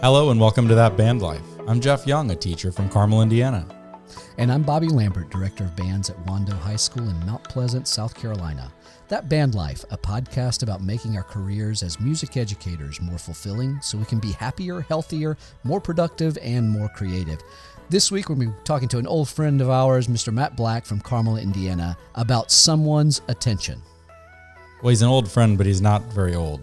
Hello and welcome to That Band Life. I'm Jeff Young, a teacher from Carmel, Indiana. And I'm Bobby Lambert, director of bands at Wando High School in Mount Pleasant, South Carolina. That Band Life, a podcast about making our careers as music educators more fulfilling so we can be happier, healthier, more productive, and more creative. This week, we'll be talking to an old friend of ours, Mr. Matt Black from Carmel, Indiana, about someone's attention. Well, he's an old friend, but he's not very old.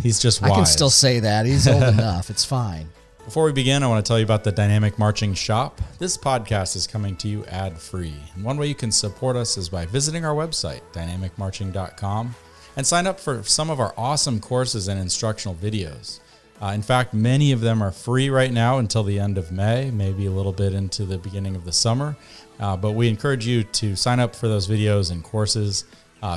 He's just wise. I can still say that. He's old enough. It's fine. Before we begin, I want to tell you about the Dynamic Marching Shop. This podcast is coming to you ad-free. And one way you can support us is by visiting our website, dynamicmarching.com, and sign up for some of our awesome courses and instructional videos. In fact, many of them are free right now until the end of May, maybe a little bit into the beginning of the summer. But we encourage you to sign up for those videos and courses.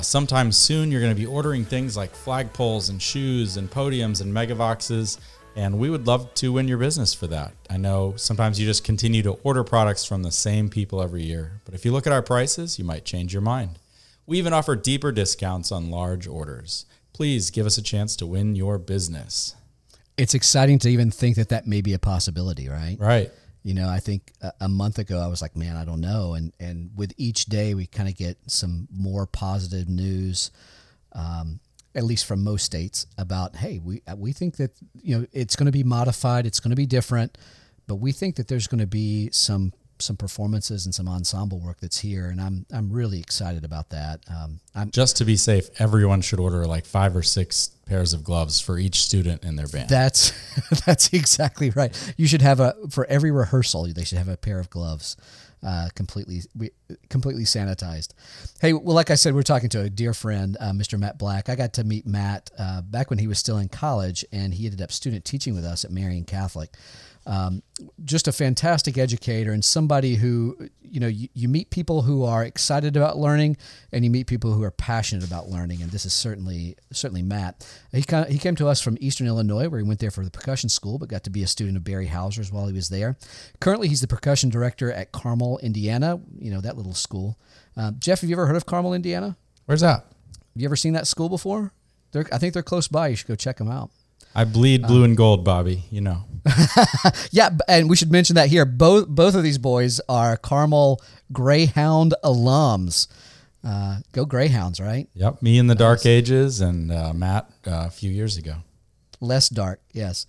Sometime soon, you're going to be ordering things like flagpoles and shoes and podiums and megavoxes. And we would love to win your business for that. I know sometimes you just continue to order products from the same people every year, but if you look at our prices, you might change your mind. We even offer deeper discounts on large orders. Please give us a chance to win your business. It's exciting to even think that that may be a possibility, right? Right. You know, I think a month ago I was like, man, I don't know. And with each day we kind of get some more positive news, at least from most states, about, hey, we think that, you know, it's going to be modified, it's going to be different, but we think that there's going to be some performances and some ensemble work that's here, and I'm really excited about that. Just to be safe, everyone should order like 5 or 6 pairs of gloves for each student in their band. That's exactly right. You should have for every rehearsal, they should have a pair of gloves. Completely sanitized. Hey, well, like I said, we're talking to a dear friend, Mr. Matt Black. I got to meet Matt back when he was still in college, and he ended up student teaching with us at Marian Catholic. Just a fantastic educator and somebody who, you know, you meet people who are excited about learning, and you meet people who are passionate about learning, and this is certainly Matt. He came to us from Eastern Illinois, where he went there for the percussion school, but got to be a student of Barry Houser's while he was there. Currently, he's the percussion director at Carmel, Indiana, you know, that little school. Jeff, have you ever heard of Carmel, Indiana? Where's that? Have you ever seen that school before? I think they're close by. You should go check them out. I bleed blue and gold, Bobby, you know. Yeah, and we should mention that here. Both of these boys are Carmel Greyhound alums. Go Greyhounds, right? Yep, me in the dark ages and Matt a few years ago. Less dark, yes.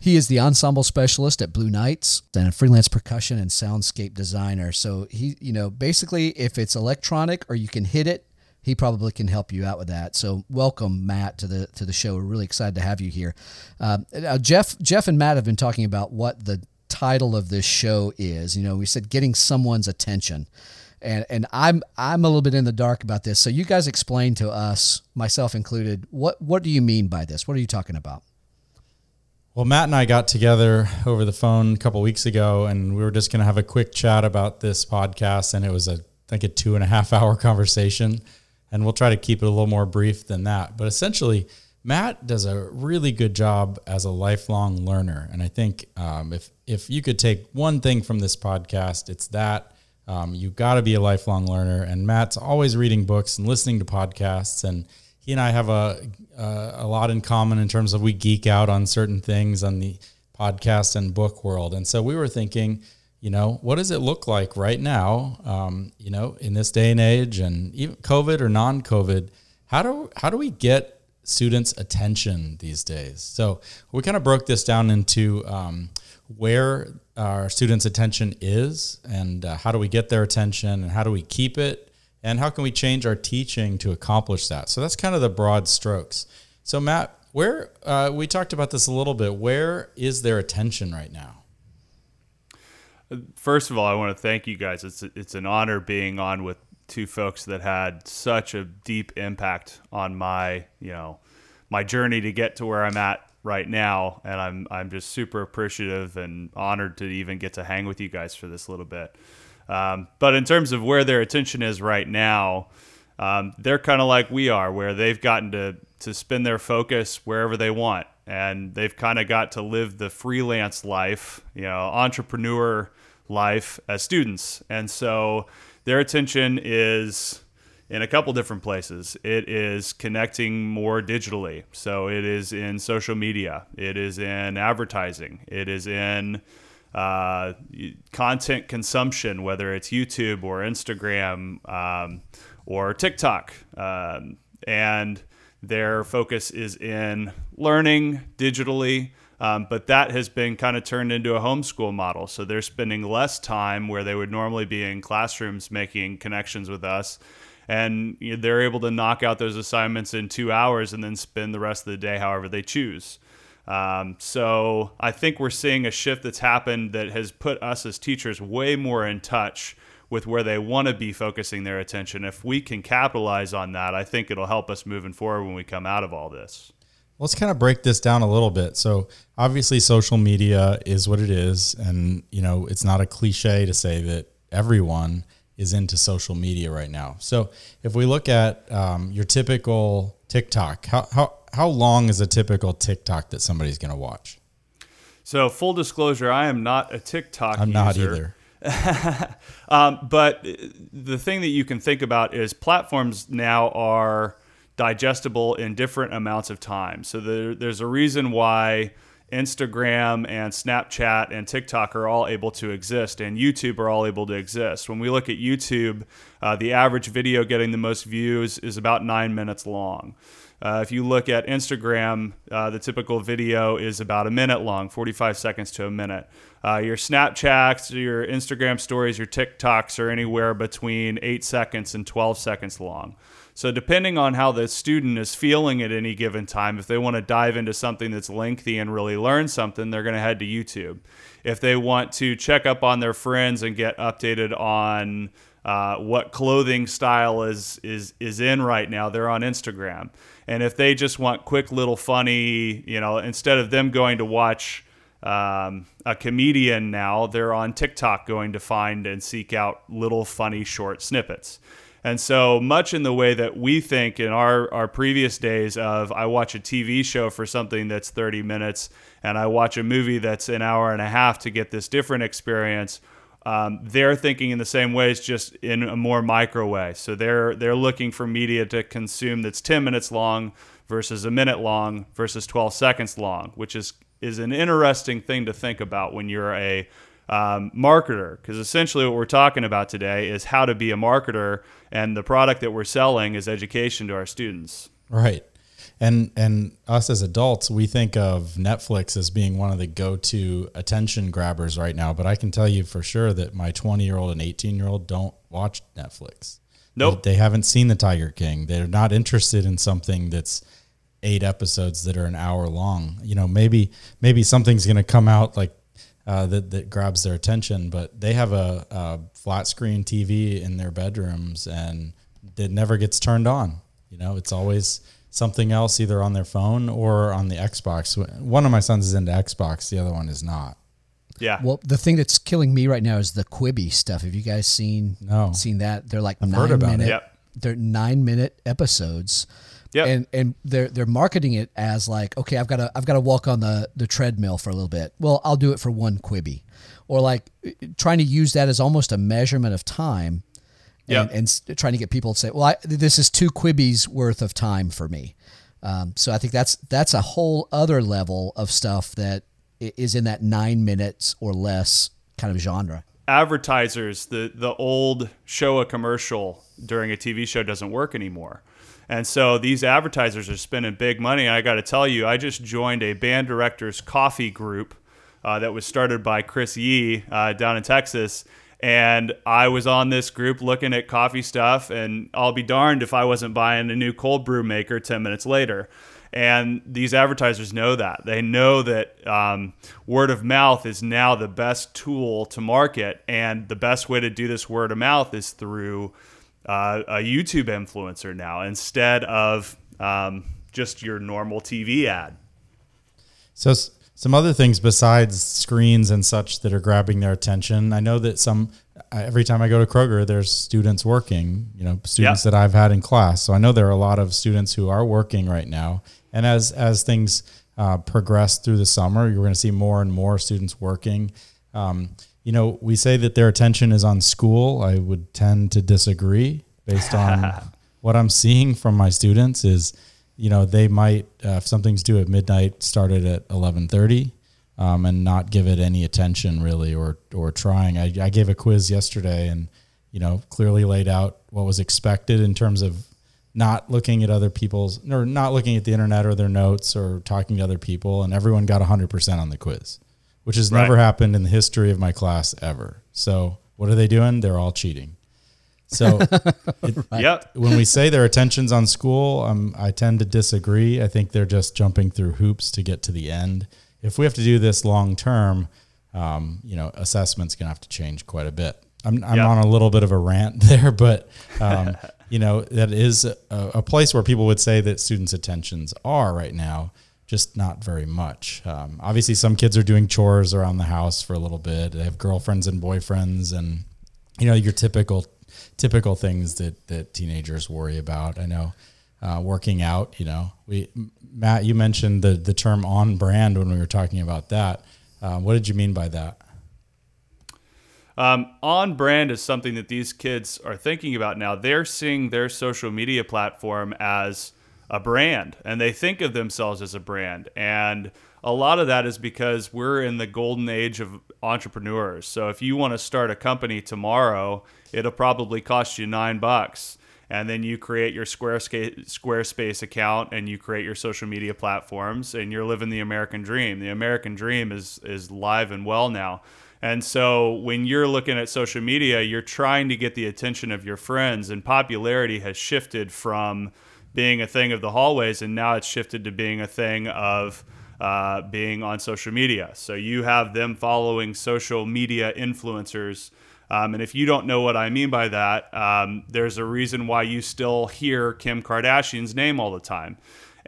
He is the ensemble specialist at Blue Knights and a freelance percussion and soundscape designer. So he, you know, basically if it's electronic or you can hit it, he probably can help you out with that. So welcome, Matt, to the show. We're really excited to have you here. Jeff and Matt have been talking about what the title of this show is. You know, we said getting someone's attention. And I'm a little bit in the dark about this. So you guys explain to us, myself included, what do you mean by this? What are you talking about? Well, Matt and I got together over the phone a couple of weeks ago, and we were just going to have a quick chat about this podcast. And it was, I think, a 2.5-hour conversation. And we'll try to keep it a little more brief than that. But essentially, Matt does a really good job as a lifelong learner. And I think if you could take one thing from this podcast, it's that you got to be a lifelong learner. And Matt's always reading books and listening to podcasts, and he and I have a lot in common in terms of we geek out on certain things on the podcast and book world. And so we were thinking, you know, what does it look like right now, you know, in this day and age, and even COVID or non-COVID, how do we get students' attention these days? So we kind of broke this down into where our students' attention is, and how do we get their attention, and how do we keep it? And how can we change our teaching to accomplish that? So that's kind of the broad strokes. So Matt, where we talked about this a little bit. Where is their attention right now? First of all, I want to thank you guys. It's an honor being on with two folks that had such a deep impact on my journey to get to where I'm at right now. And I'm just super appreciative and honored to even get to hang with you guys for this little bit. But in terms of where their attention is right now, they're kind of like we are, where they've gotten to spin their focus wherever they want. And they've kind of got to live the freelance life, you know, entrepreneur life as students. And so their attention is in a couple different places. It is connecting more digitally. So it is in social media. It is in advertising. It is in content consumption, whether it's YouTube or Instagram or TikTok. And their focus is in learning digitally. But that has been kind of turned into a homeschool model. So they're spending less time where they would normally be in classrooms making connections with us. And they're able to knock out those assignments in 2 hours and then spend the rest of the day however they choose. So I think we're seeing a shift that's happened that has put us as teachers way more in touch with where they want to be focusing their attention. If we can capitalize on that, I think it'll help us moving forward when we come out of all this. Let's kind of break this down a little bit. So obviously social media is what it is. And, you know, it's not a cliche to say that everyone is into social media right now. So if we look at your typical TikTok, how long is a typical TikTok that somebody's going to watch? So full disclosure, I am not a TikTok user. Not either. But the thing that you can think about is platforms now are digestible in different amounts of time. So there's a reason why Instagram and Snapchat and TikTok are all able to exist, and YouTube are all able to exist. When we look at YouTube, the average video getting the most views is about 9 minutes long. If you look at Instagram, the typical video is about a minute long, 45 seconds to a minute. Your Snapchats, your Instagram stories, your TikToks are anywhere between 8 seconds and 12 seconds long. So depending on how the student is feeling at any given time, if they want to dive into something that's lengthy and really learn something, they're going to head to YouTube. If they want to check up on their friends and get updated on what clothing style is in right now, they're on Instagram. And if they just want quick little funny, instead of them going to watch a comedian now, they're on TikTok going to find and seek out little funny short snippets. And so much in the way that we think in our previous days of, I watch a TV show for something that's 30 minutes and I watch a movie that's an hour and a half to get this different experience, they're thinking in the same ways, just in a more micro way. So they're looking for media to consume that's 10 minutes long versus a minute long versus 12 seconds long, which is an interesting thing to think about when you're a marketer, because essentially what we're talking about today is how to be a marketer, and the product that we're selling is education to our students. Right. And us as adults, we think of Netflix as being one of the go-to attention grabbers right now. But I can tell you for sure that my 20-year-old and 18-year-old don't watch Netflix. Nope. They haven't seen The Tiger King. They're not interested in something that's 8 episodes that are an hour long. Maybe something's going to come out like that grabs their attention, but they have a flat screen TV in their bedrooms and it never gets turned on. It's always something else, either on their phone or on the Xbox. One of my sons is into Xbox. The other one is not. Yeah. Well, the thing that's killing me right now is the Quibi stuff. Have you guys seen that? They're like 9-minute. Yep. They're 9-minute episodes. Yeah. And they're marketing it as like, okay, I've got to walk on the treadmill for a little bit. Well, I'll do it for one Quibi, or like trying to use that as almost a measurement of time. Yep. And trying to get people to say, well, this is 2 Quibis worth of time for me. So I think that's a whole other level of stuff that is in that 9 minutes or less kind of genre. Advertisers, the old show a commercial during a TV show doesn't work anymore. And so these advertisers are spending big money. And I got to tell you, I just joined a band directors coffee group that was started by Chris Yee down in Texas. And I was on this group looking at coffee stuff, and I'll be darned if I wasn't buying a new cold brew maker 10 minutes later. And these advertisers know that. They know that word of mouth is now the best tool to market, and the best way to do this word of mouth is through a YouTube influencer now instead of just your normal TV ad. So some other things besides screens and such that are grabbing their attention. I know that every time I go to Kroger, there's students working, students that I've had in class. So I know there are a lot of students who are working right now. And as things progress through the summer, you're going to see more and more students working. We say that their attention is on school. I would tend to disagree based on what I'm seeing from my students is, you know, they might, if something's due at midnight, start it at 11:30, and not give it any attention really, or trying. I gave a quiz yesterday and, you know, clearly laid out what was expected in terms of not looking at other people's, or not looking at the internet or their notes or talking to other people. And everyone got 100% on the quiz, which has never happened in the history of my class ever. So what are they doing? They're all cheating. So when we say their attention's on school, I tend to disagree. I think they're just jumping through hoops to get to the end. If we have to do this long term, you know, assessment's going to have to change quite a bit. I'm on a little bit of a rant there, but you know, that is a place where people would say that students' attentions are right now, just not very much. Obviously, some kids are doing chores around the house for a little bit. They have girlfriends and boyfriends, and you know, your typical things that teenagers worry about. I know, working out, you know, Matt, you mentioned the term on brand when we were talking about that. What did you mean by that? On brand is something that these kids are thinking about now. They're seeing their social media platform as a brand, and they think of themselves as a brand. And a lot of that is because we're in the golden age of entrepreneurs. So if you want to start a company tomorrow, it'll probably cost you $9. And then you create your Squarespace account and you create your social media platforms and you're living the American dream. The American dream is live and well now. And so when you're looking at social media, you're trying to get the attention of your friends, and popularity has shifted from being a thing of the hallways, and now it's shifted to being a thing of being on social media. So you have them following social media influencers. And if you don't know what I mean by that, there's a reason why you still hear Kim Kardashian's name all the time.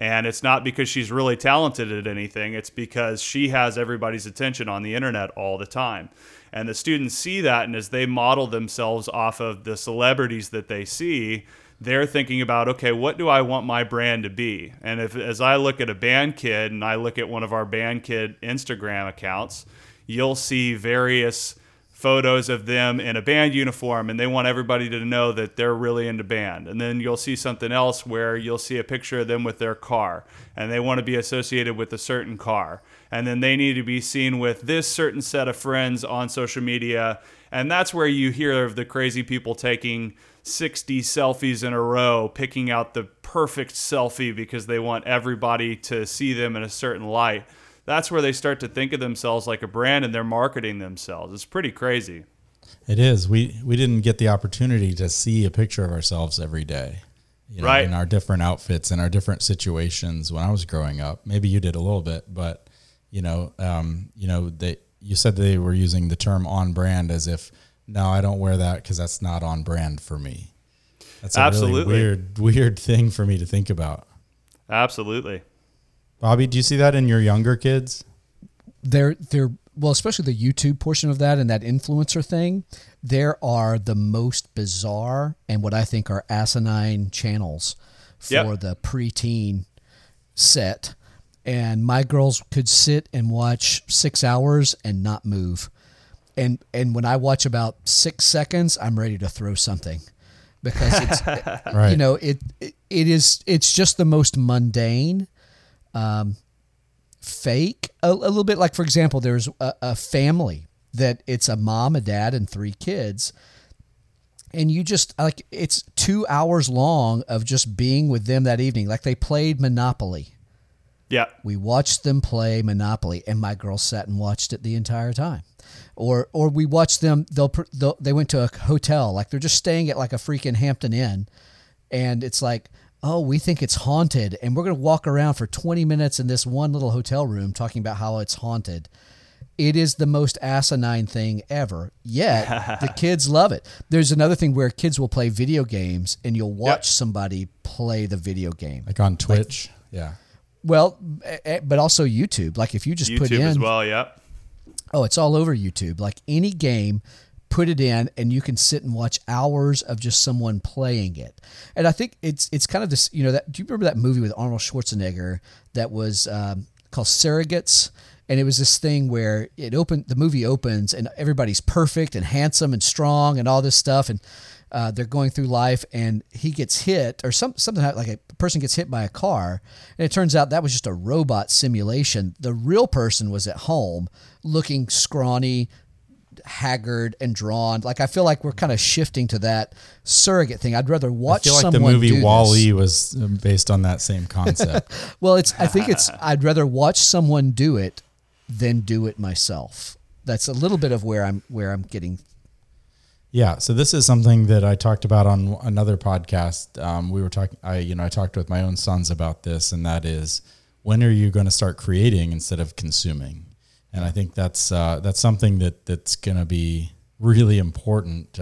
And it's not because she's really talented at anything. It's because she has everybody's attention on the internet all the time. And the students see that, and as they model themselves off of the celebrities that they see, they're thinking about, okay, what do I want my brand to be? And if, as I look at a band kid and I look at one of our band kid Instagram accounts, you'll see various photos of them in a band uniform, and they want everybody to know that they're really into band. And then you'll see something else where you'll see a picture of them with their car, and they want to be associated with a certain car. And then they need to be seen with this certain set of friends on social media. And that's where you hear of the crazy people taking 60 selfies in a row, picking out the perfect selfie because they want everybody to see them in a certain light. That's where they start to think of themselves like a brand, and they're marketing themselves. It's pretty crazy. It is. We didn't get the opportunity to see a picture of ourselves every day, you know, right, in our different outfits and our different situations when I was growing up. Maybe you did a little bit, but you know, you said they were using the term on brand as if, no, I don't wear that because that's not on brand for me. That's a really weird thing for me to think about. Absolutely. Bobby, do you see that in your younger kids? They're well, especially the YouTube portion of that and that influencer thing. There are the most bizarre and what I think are asinine channels for the preteen set. And my girls could sit and watch 6 hours and not move. And when I watch about 6 seconds, I'm ready to throw something, because it's you know, it's just the most mundane, fake. A little bit like, for example, there's a family that it's a mom, a dad, and 3 kids, and you just like, it's 2 hours long of just being with them that evening. Like they played Monopoly. Yeah, we watched them play Monopoly, and my girl sat and watched it the entire time. Or we watched them. They went to a hotel, like they're just staying at like a freaking Hampton Inn, and it's like, oh, we think it's haunted, and we're gonna walk around for 20 minutes in this one little hotel room talking about how it's haunted. It is the most asinine thing ever, yet the kids love it. There's another thing where kids will play video games, and you'll watch somebody play the video game, like on Twitch. Well, but also YouTube. Like if you just put in YouTube as well, oh, it's all over YouTube. Like any game, put it in, and you can sit and watch hours of just someone playing it. And I think it's kind of this. You know, that, do you remember that movie with Arnold Schwarzenegger that was called Surrogates? And it was this thing where the movie opens, and everybody's perfect and handsome and strong and all this stuff, and They're going through life and he gets hit or something like a person gets hit by a car. And it turns out that was just a robot simulation. The real person was at home looking scrawny, haggard and drawn. Like, I feel like we're kind of shifting to that surrogate thing. I'd rather watch someone do this. I feel like the movie WALL-E was based on that same concept. Well, I'd rather watch someone do it than do it myself. That's a little bit of where I'm getting. Yeah. So this is something that I talked about on another podcast. I talked with my own sons about this, and that is, when are you going to start creating instead of consuming? And I think that's something that's going to be really important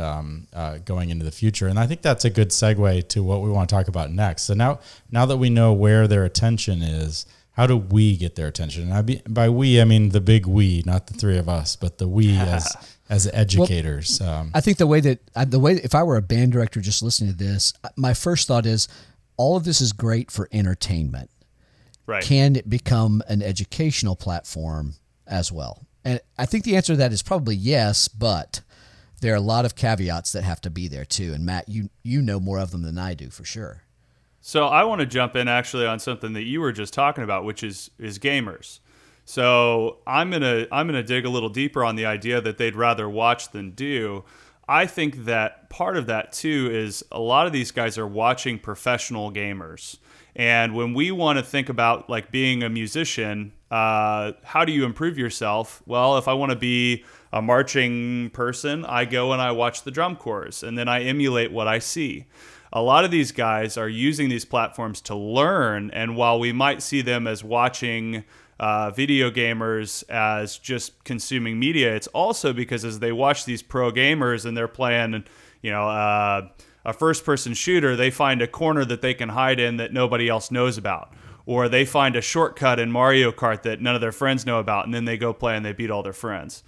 going into the future. And I think that's a good segue to what we want to talk about next. So now that we know where their attention is, how do we get their attention? And by we, I mean the big we, not the three of us, but the we as educators. Well, I think if I were a band director just listening to this, my first thought is, all of this is great for entertainment. Right. Can it become an educational platform as well? And I think the answer to that is probably yes, but there are a lot of caveats that have to be there too. And Matt, you know more of them than I do for sure. So I want to jump in actually on something that you were just talking about, which is gamers. So I'm gonna dig a little deeper on the idea that they'd rather watch than do. I think that part of that too is a lot of these guys are watching professional gamers. And when we want to think about like being a musician, how do you improve yourself? Well, if I want to be a marching person, I go and I watch the drum corps and then I emulate what I see. A lot of these guys are using these platforms to learn. And while we might see them as watching video gamers as just consuming media, it's also because as they watch these pro gamers and they're playing, a first-person shooter, they find a corner that they can hide in that nobody else knows about. Or they find a shortcut in Mario Kart that none of their friends know about, and then they go play and they beat all their friends.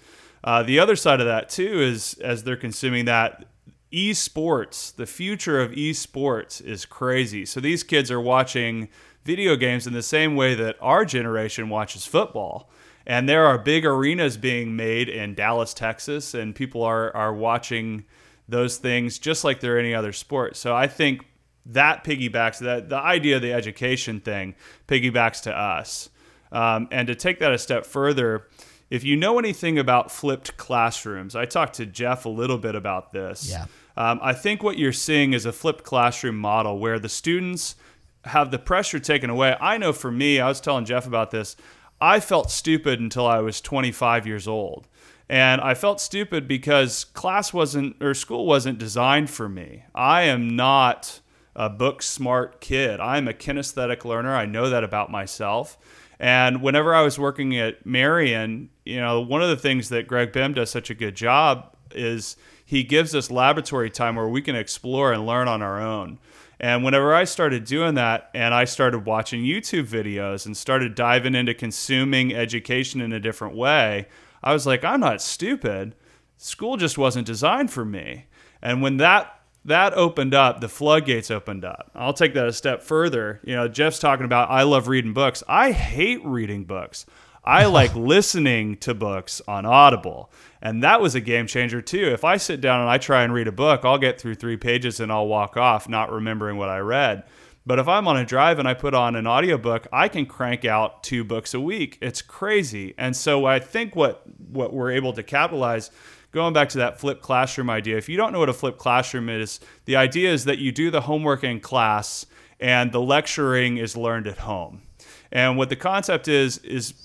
The other side of that, too, is as they're consuming that, esports, the future of esports is crazy. So these kids are watching video games in the same way that our generation watches football. And there are big arenas being made in Dallas, Texas, and people are watching those things just like they're any other sport. So I think that piggybacks, that the idea of the education thing piggybacks to us. And to take that a step further, if you know anything about flipped classrooms, I talked to Jeff a little bit about this. Yeah. I think what you're seeing is a flipped classroom model where the students have the pressure taken away. I know for me, I was telling Jeff about this, I felt stupid until I was 25 years old. And I felt stupid because school wasn't designed for me. I am not a book smart kid. I'm a kinesthetic learner. I know that about myself. And whenever I was working at Marian, one of the things that Greg Bim does such a good job is he gives us laboratory time where we can explore and learn on our own. And whenever I started doing that and I started watching YouTube videos and started diving into consuming education in a different way, I was like, I'm not stupid. School just wasn't designed for me. And when that opened up, the floodgates opened up. I'll take that a step further. Jeff's talking about, I love reading books. I hate reading books. I like listening to books on Audible. And that was a game changer too. If I sit down and I try and read a book, I'll get through 3 pages and I'll walk off not remembering what I read. But if I'm on a drive and I put on an audiobook, I can crank out 2 books a week. It's crazy. And so I think what we're able to capitalize, going back to that flipped classroom idea, if you don't know what a flipped classroom is, the idea is that you do the homework in class and the lecturing is learned at home. And what the concept is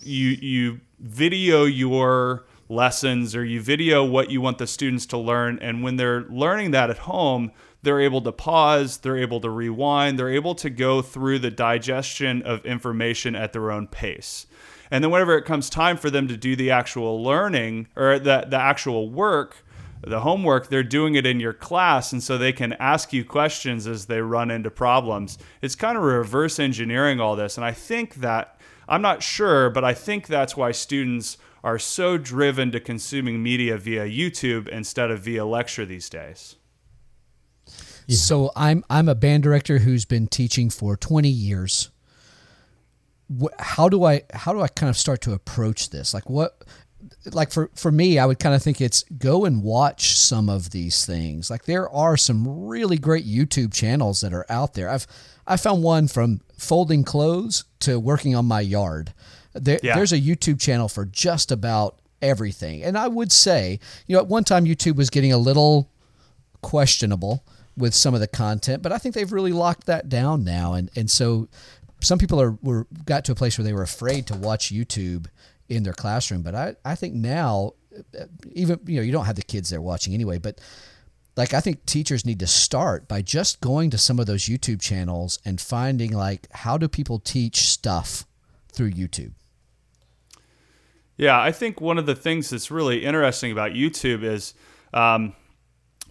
you video your lessons, or you video what you want the students to learn. And when they're learning that at home, they're able to pause, they're able to rewind, they're able to go through the digestion of information at their own pace. And then whenever it comes time for them to do the actual learning or the actual work, the homework, they're doing it in your class. And so they can ask you questions as they run into problems. It's kind of reverse engineering all this. And I think that, I'm not sure, but I think that's why students are so driven to consuming media via YouTube instead of via lecture these days. Yeah. So I'm a band director who's been teaching for 20 years. How do I kind of start to approach this? Like, what like for me, I would kind of think it's go and watch some of these things. Like there are some really great YouTube channels that are out there. I found one from folding clothes to working on my yard. There's a YouTube channel for just about everything. And I would say, you know, at one time YouTube was getting a little questionable with some of the content, but I think they've really locked that down now. And so some people got to a place where they were afraid to watch YouTube in their classroom. But I think now, even, you know, you don't have the kids there watching anyway, but like, I think teachers need to start by just going to some of those YouTube channels and finding like, how do people teach stuff through YouTube? Yeah. I think one of the things that's really interesting about YouTube is,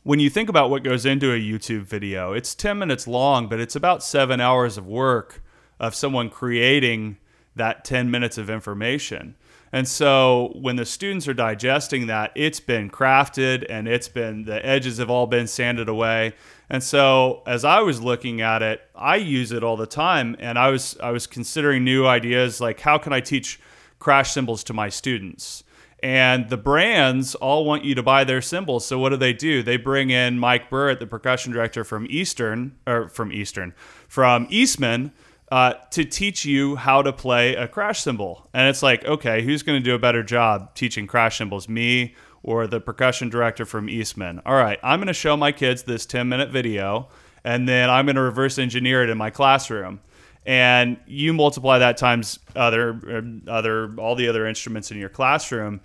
when you think about what goes into a YouTube video, it's 10 minutes long, but it's about 7 hours of work of someone creating that 10 minutes of information. And so when the students are digesting that, it's been crafted and the edges have all been sanded away. And so as I was looking at it, I use it all the time. And I was considering new ideas like, how can I teach crash cymbals to my students? And the brands all want you to buy their cymbals. So what do? They bring in Mike Burritt, the percussion director from Eastman, to teach you how to play a crash cymbal. And it's like, okay, who's going to do a better job teaching crash cymbals, me or the percussion director from Eastman? All right, I'm going to show my kids this 10-minute video, and then I'm going to reverse engineer it in my classroom. And you multiply that times all the other instruments in your classroom.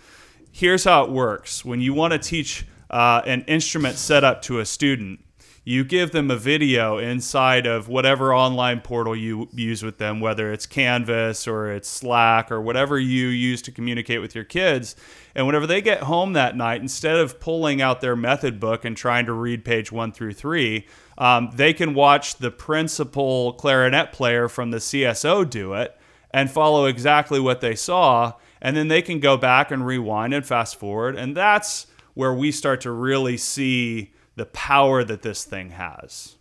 Here's how it works. When you want to teach an instrument setup to a student, you give them a video inside of whatever online portal you use with them, whether it's Canvas or it's Slack or whatever you use to communicate with your kids. And whenever they get home that night, instead of pulling out their method book and trying to read page 1 through 3, they can watch the principal clarinet player from the CSO do it and follow exactly what they saw. And then they can go back and rewind and fast forward. And that's where we start to really see the power that this thing has.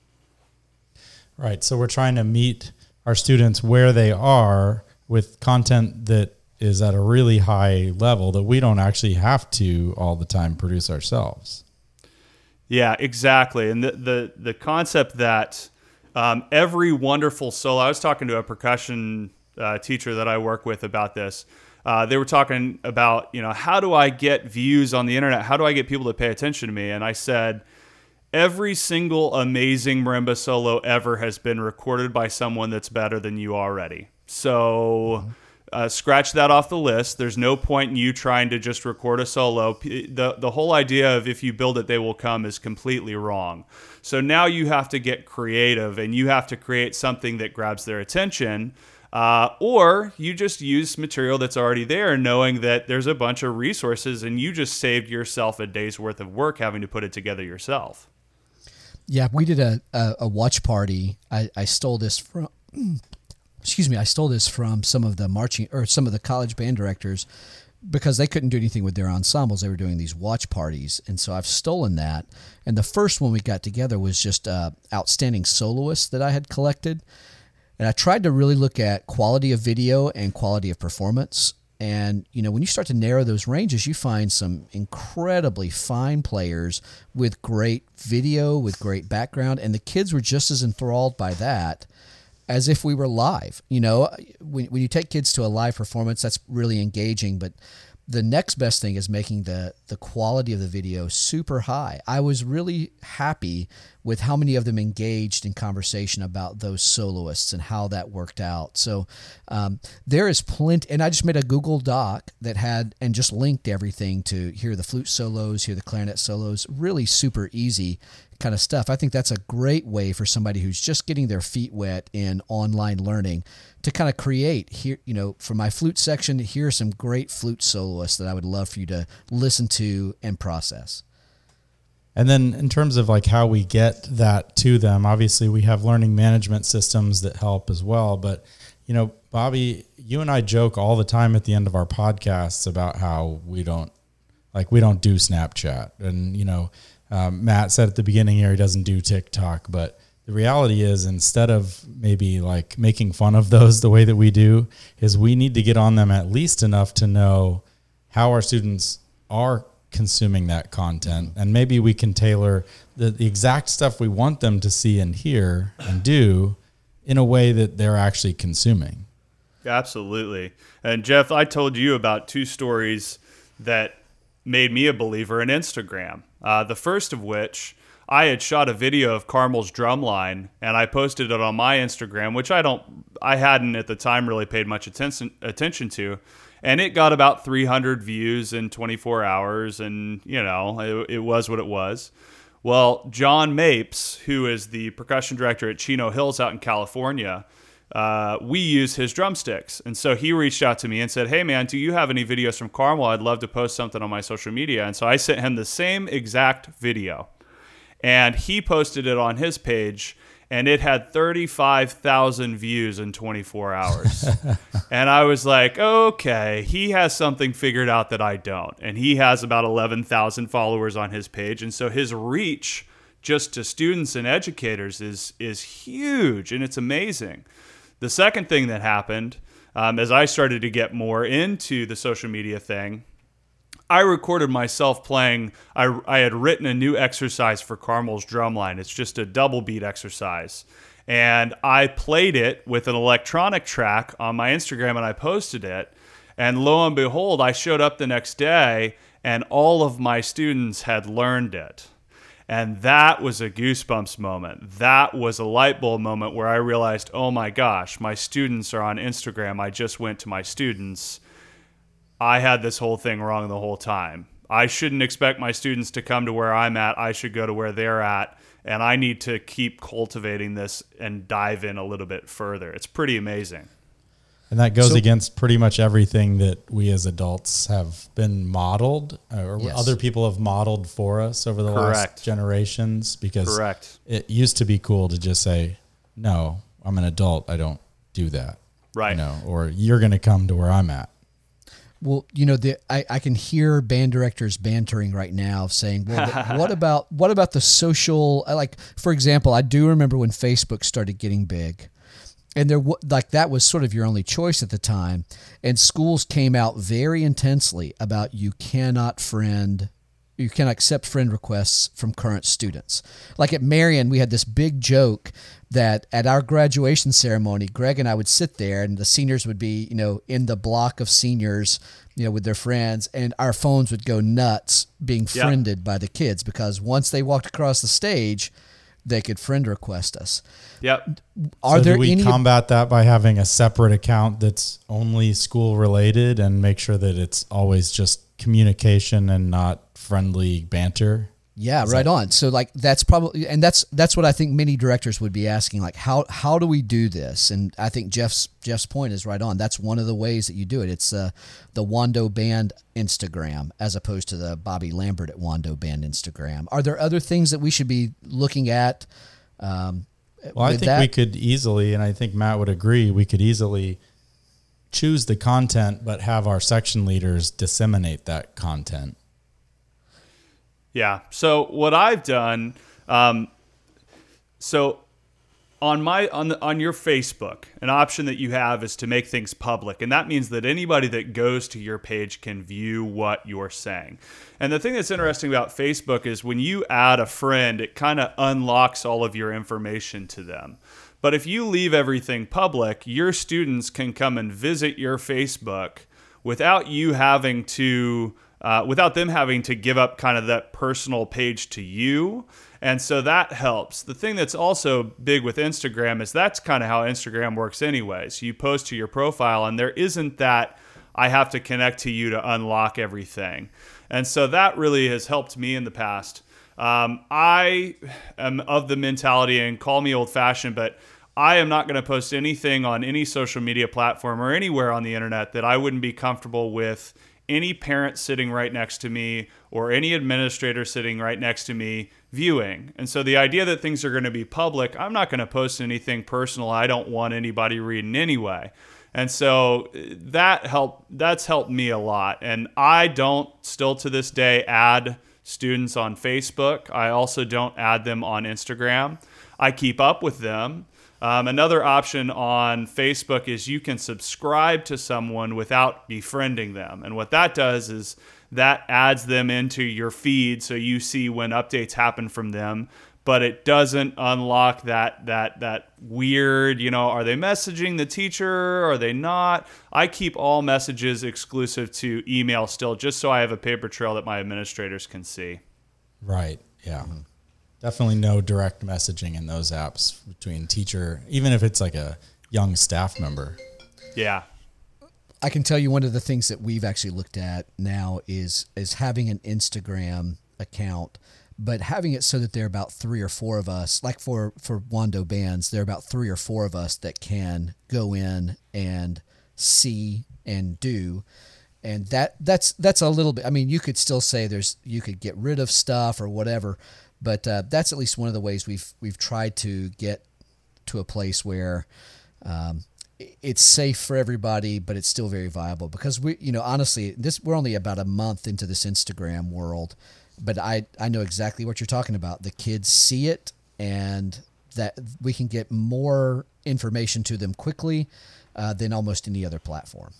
Right. So we're trying to meet our students where they are with content that is at a really high level that we don't actually have to all the time produce ourselves. Yeah, exactly. And the concept that every wonderful solo, I was talking to a percussion teacher that I work with about this. They were talking about, you know, how do I get views on the internet? How do I get people to pay attention to me? And I said, every single amazing marimba solo ever has been recorded by someone that's better than you already. So scratch that off the list. There's no point in you trying to just record a solo. The whole idea of if you build it, they will come is completely wrong. So now you have to get creative and you have to create something that grabs their attention. Or you just use material that's already there, knowing that there's a bunch of resources and you just saved yourself a day's worth of work having to put it together yourself. Yeah, we did a watch party. I stole this from, some of the some of the college band directors because they couldn't do anything with their ensembles. They were doing these watch parties. And so I've stolen that. And the first one we got together was just outstanding soloists that I had collected. And I tried to really look at quality of video and quality of performance. And, you know, when you start to narrow those ranges, you find some incredibly fine players with great video, with great background. And the kids were just as enthralled by that as if we were live. You know, when you take kids to a live performance, that's really engaging. But the next best thing is making the quality of the video super high. I was really happy with how many of them engaged in conversation about those soloists and how that worked out. So there is plenty, and I just made a Google Doc that had and just linked everything to here are the flute solos, here are the clarinet solos, really super easy kind of stuff. I think that's a great way for somebody who's just getting their feet wet in online learning to kind of create here, you know, for my flute section, here are some great flute soloists that I would love for you to listen to and process. And then in terms of like how we get that to them, obviously we have learning management systems that help as well. But, you know, Bobby, you and I joke all the time at the end of our podcasts about how we don't do Snapchat. And, you know, Matt said at the beginning here, he doesn't do TikTok, but the reality is instead of maybe like making fun of those the way that we do is we need to get on them at least enough to know how our students are consuming that content. And maybe we can tailor the exact stuff we want them to see and hear and do in a way that they're actually consuming. Absolutely. And Jeff, I told you about two stories that made me a believer in Instagram. The first of which, I had shot a video of Carmel's drumline and I posted it on my Instagram, which I hadn't at the time really paid much attention to. And it got about 300 views in 24 hours. And, you know, it was what it was. Well, John Mapes, who is the percussion director at Chino Hills out in California, we use his drumsticks. And so he reached out to me and said, hey, man, do you have any videos from Carmel? I'd love to post something on my social media. And so I sent him the same exact video. And he posted it on his page. And it had 35,000 views in 24 hours. And I was like, okay, he has something figured out that I don't. And he has about 11,000 followers on his page. And so his reach just to students and educators is huge. And it's amazing. The second thing that happened, as I started to get more into the social media thing, I recorded myself playing. I had written a new exercise for Carmel's drumline. It's just a double beat exercise. And I played it with an electronic track on my Instagram and I posted it. And lo and behold, I showed up the next day and all of my students had learned it. And that was a goosebumps moment. That was a light bulb moment where I realized, oh my gosh, my students are on Instagram. I just went to my students. I had this whole thing wrong the whole time. I shouldn't expect my students to come to where I'm at. I should go to where they're at. And I need to keep cultivating this and dive in a little bit further. It's pretty amazing. And that goes against pretty much everything that we as adults have been modeled or other people have modeled for us over the last generations, because it used to be cool to just say, no, I'm an adult. I don't do that. Right. You know, or you're going to come to where I'm at. Well, you know, I can hear band directors bantering right now saying, well, what about the social, like, for example, I do remember when Facebook started getting big and that was sort of your only choice at the time. And schools came out very intensely about you cannot accept friend requests from current students. Like at Marian, we had this big joke that at our graduation ceremony, Greg and I would sit there and the seniors would be, you know, in the block of seniors, you know, with their friends, and our phones would go nuts being friended by the kids, because once they walked across the stage, they could friend request us. Yep. Do we combat that by having a separate account that's only school related and make sure that it's always just communication and not friendly banter? Yeah, right on. So like that's probably, and that's what I think many directors would be asking, like how do we do this? And I think Jeff's point is right on. That's one of the ways that you do it. It's the Wando Band Instagram as opposed to the Bobby Lambert at Wando Band Instagram. Are there other things that we should be looking at? I think we could easily, and I think Matt would agree, we could easily choose the content, but have our section leaders disseminate that content. Yeah. So what I've done, so on your Facebook, an option that you have is to make things public. And that means that anybody that goes to your page can view what you're saying. And the thing that's interesting about Facebook is when you add a friend, it kind of unlocks all of your information to them. But if you leave everything public, your students can come and visit your Facebook without you having to without them having to give up kind of that personal page to you. And so that helps. The thing that's also big with Instagram is that's kind of how Instagram works anyways. You post to your profile and there isn't that I have to connect to you to unlock everything. And so that really has helped me in the past. I am of the mentality, and call me old-fashioned, but I am not going to post anything on any social media platform or anywhere on the internet that I wouldn't be comfortable with any parent sitting right next to me or any administrator sitting right next to me viewing. And so the idea that things are going to be public, I'm not going to post anything personal I don't want anybody reading anyway. And so that's helped me a lot. And I don't still to this day add students on Facebook. I also don't add them on Instagram. I keep up with them. Another option on Facebook is you can subscribe to someone without befriending them. And what that does is that adds them into your feed so you see when updates happen from them. But it doesn't unlock that weird, are they messaging the teacher? Are they not? I keep all messages exclusive to email still, just so I have a paper trail that my administrators can see. Right. Yeah. Mm-hmm. Definitely no direct messaging in those apps between teacher, even if it's like a young staff member. Yeah. I can tell you one of the things that we've actually looked at now is having an Instagram account, but having it so that there are about three or four of us, like for Wando bands, there are about three or four of us that can go in and see and do. And that's a little bit, I mean, you could still say you could get rid of stuff or whatever, but that's at least one of the ways we've tried to get to a place where it's safe for everybody, but it's still very viable, because we, honestly, we're only about a month into this Instagram world. But I know exactly what you're talking about. The kids see it, and that we can get more information to them quickly than almost any other platform.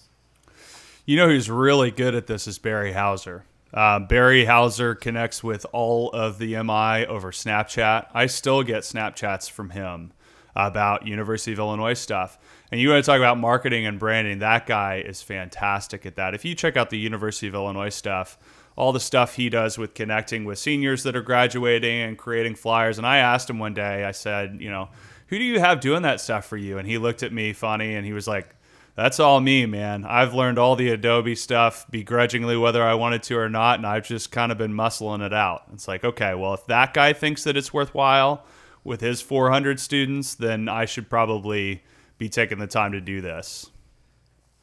You know who's really good at this is Barry Houser. Barry Houser connects with all of the MI over Snapchat. I still get Snapchats from him about University of Illinois stuff. And you want to talk about marketing and branding, that guy is fantastic at that. If you check out the University of Illinois stuff, all the stuff he does with connecting with seniors that are graduating and creating flyers. And I asked him one day, I said, who do you have doing that stuff for you? And he looked at me funny and he was like, that's all me, man. I've learned all the Adobe stuff begrudgingly, whether I wanted to or not. And I've just kind of been muscling it out. It's like, okay, well, if that guy thinks that it's worthwhile with his 400 students, then I should probably be taking the time to do this.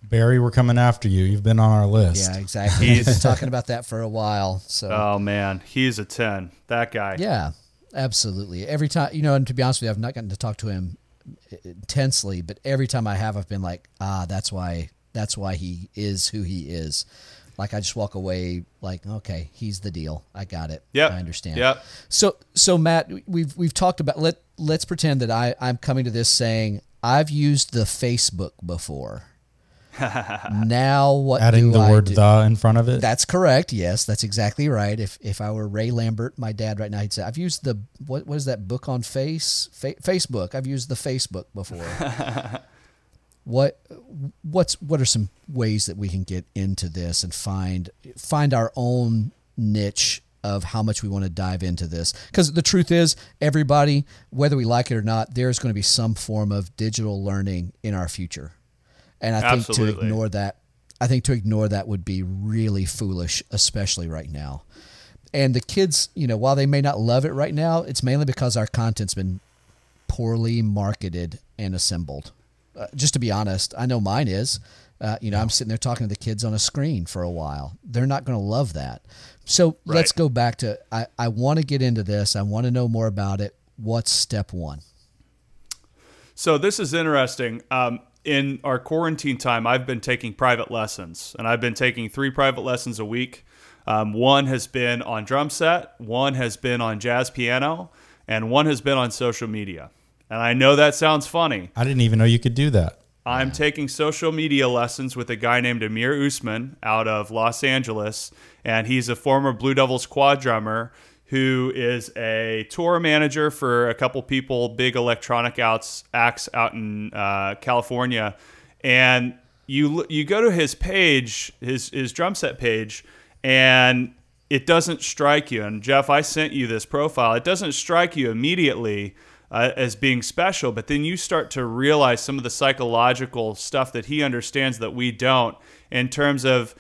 Barry, we're coming after you. You've been on our list. Yeah, exactly. He's been talking about that for a while. So. Oh, man. He's a 10. That guy. Yeah, absolutely. Every time, and to be honest with you, I've not gotten to talk to him intensely, but every time I have, I've been like, that's why he is who he is. Like, I just walk away like, okay, he's the deal. I got it. Yeah, I understand. Yeah. So Matt, we've talked about, let's pretend that I'm coming to this saying, I've used the Facebook before. Now what adding do the I word do? The in front of it. That's correct. Yes, that's exactly right. If I were Ray Lambert, my dad right now, he'd say, I've used the, what is that book on Facebook? I've used the Facebook before. What are some ways that we can get into this and find our own niche of how much we want to dive into this? Because the truth is, everybody, whether we like it or not, there's going to be some form of digital learning in our future. And I think Absolutely. to ignore that would be really foolish, especially right now. And the kids, while they may not love it right now, it's mainly because our content's been poorly marketed and assembled. Just to be honest, I know mine is. I'm sitting there talking to the kids on a screen for a while. They're not going to love that. So right. Let's go back to, I want to get into this. I want to know more about it. What's step one? So this is interesting. In our quarantine time, I've been taking private lessons, and I've been taking 3 private lessons a week. One has been on drum set, one has been on jazz piano, and one has been on social media. And I know that sounds funny. I didn't even know you could do that. I'm taking social media lessons with a guy named Amir Usman out of Los Angeles, and he's a former Blue Devils quad drummer who is a tour manager for a couple people, big electronic acts out in California. And you go to his page, his drum set page, and it doesn't strike you. And Jeff, I sent you this profile. It doesn't strike you immediately as being special, but then you start to realize some of the psychological stuff that he understands that we don't, in terms of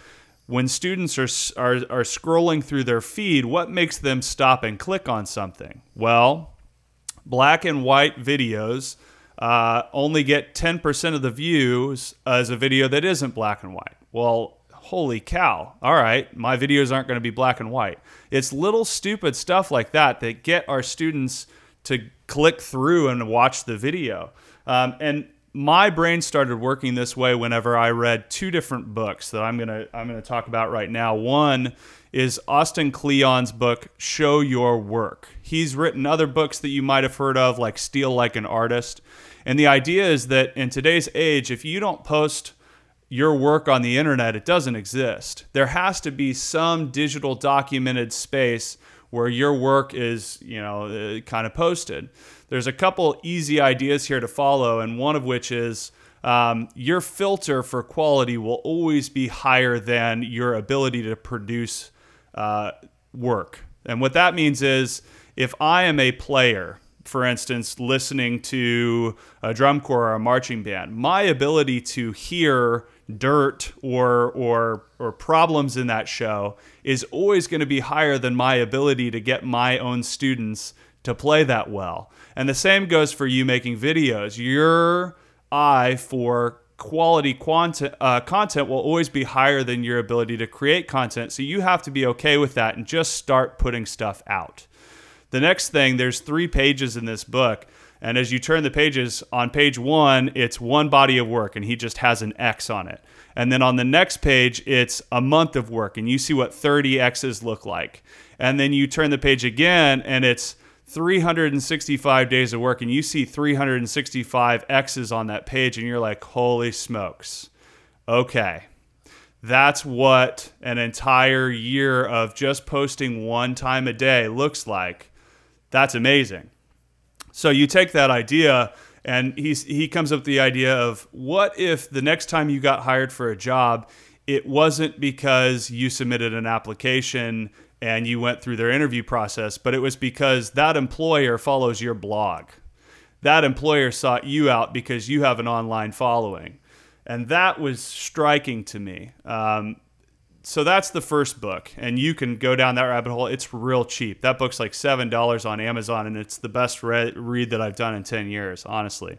when students are scrolling through their feed, what makes them stop and click on something? Well, black and white videos only get 10% of the views as a video that isn't black and white. Well, holy cow. All right, my videos aren't going to be black and white. It's little stupid stuff like that that get our students to click through and watch the video. And my brain started working this way whenever I read 2 different books that I'm gonna talk about right now. One is Austin Kleon's book, Show Your Work. He's written other books that you might have heard of, like Steal Like an Artist. And the idea is that in today's age, if you don't post your work on the internet, it doesn't exist. There has to be some digital documented space where your work is, you know, kind of posted. There's a couple easy ideas here to follow, and one of which is your filter for quality will always be higher than your ability to produce work. And what that means is, if I am a player, for instance, listening to a drum corps or a marching band, my ability to hear dirt or problems in that show is always going to be higher than my ability to get my own students to play that well. And the same goes for you making videos. Your eye for quality content will always be higher than your ability to create content. So you have to be okay with that and just start putting stuff out. The next thing, there's 3 pages in this book. And as you turn the pages, on page 1, it's one body of work, and he just has an X on it. And then on the next page, it's a month of work, and you see what 30 X's look like. And then you turn the page again, and it's 365 days of work, and you see 365 X's on that page, and you're like, holy smokes. Okay. That's what an entire year of just posting one time a day looks like. That's amazing. So you take that idea, and he comes up with the idea of, what if the next time you got hired for a job, it wasn't because you submitted an application and you went through their interview process, but it was because that employer follows your blog. That employer sought you out because you have an online following. And that was striking to me. So that's the first book. And you can go down that rabbit hole. It's real cheap. That book's like $7 on Amazon. And it's the best read that I've done in 10 years, honestly.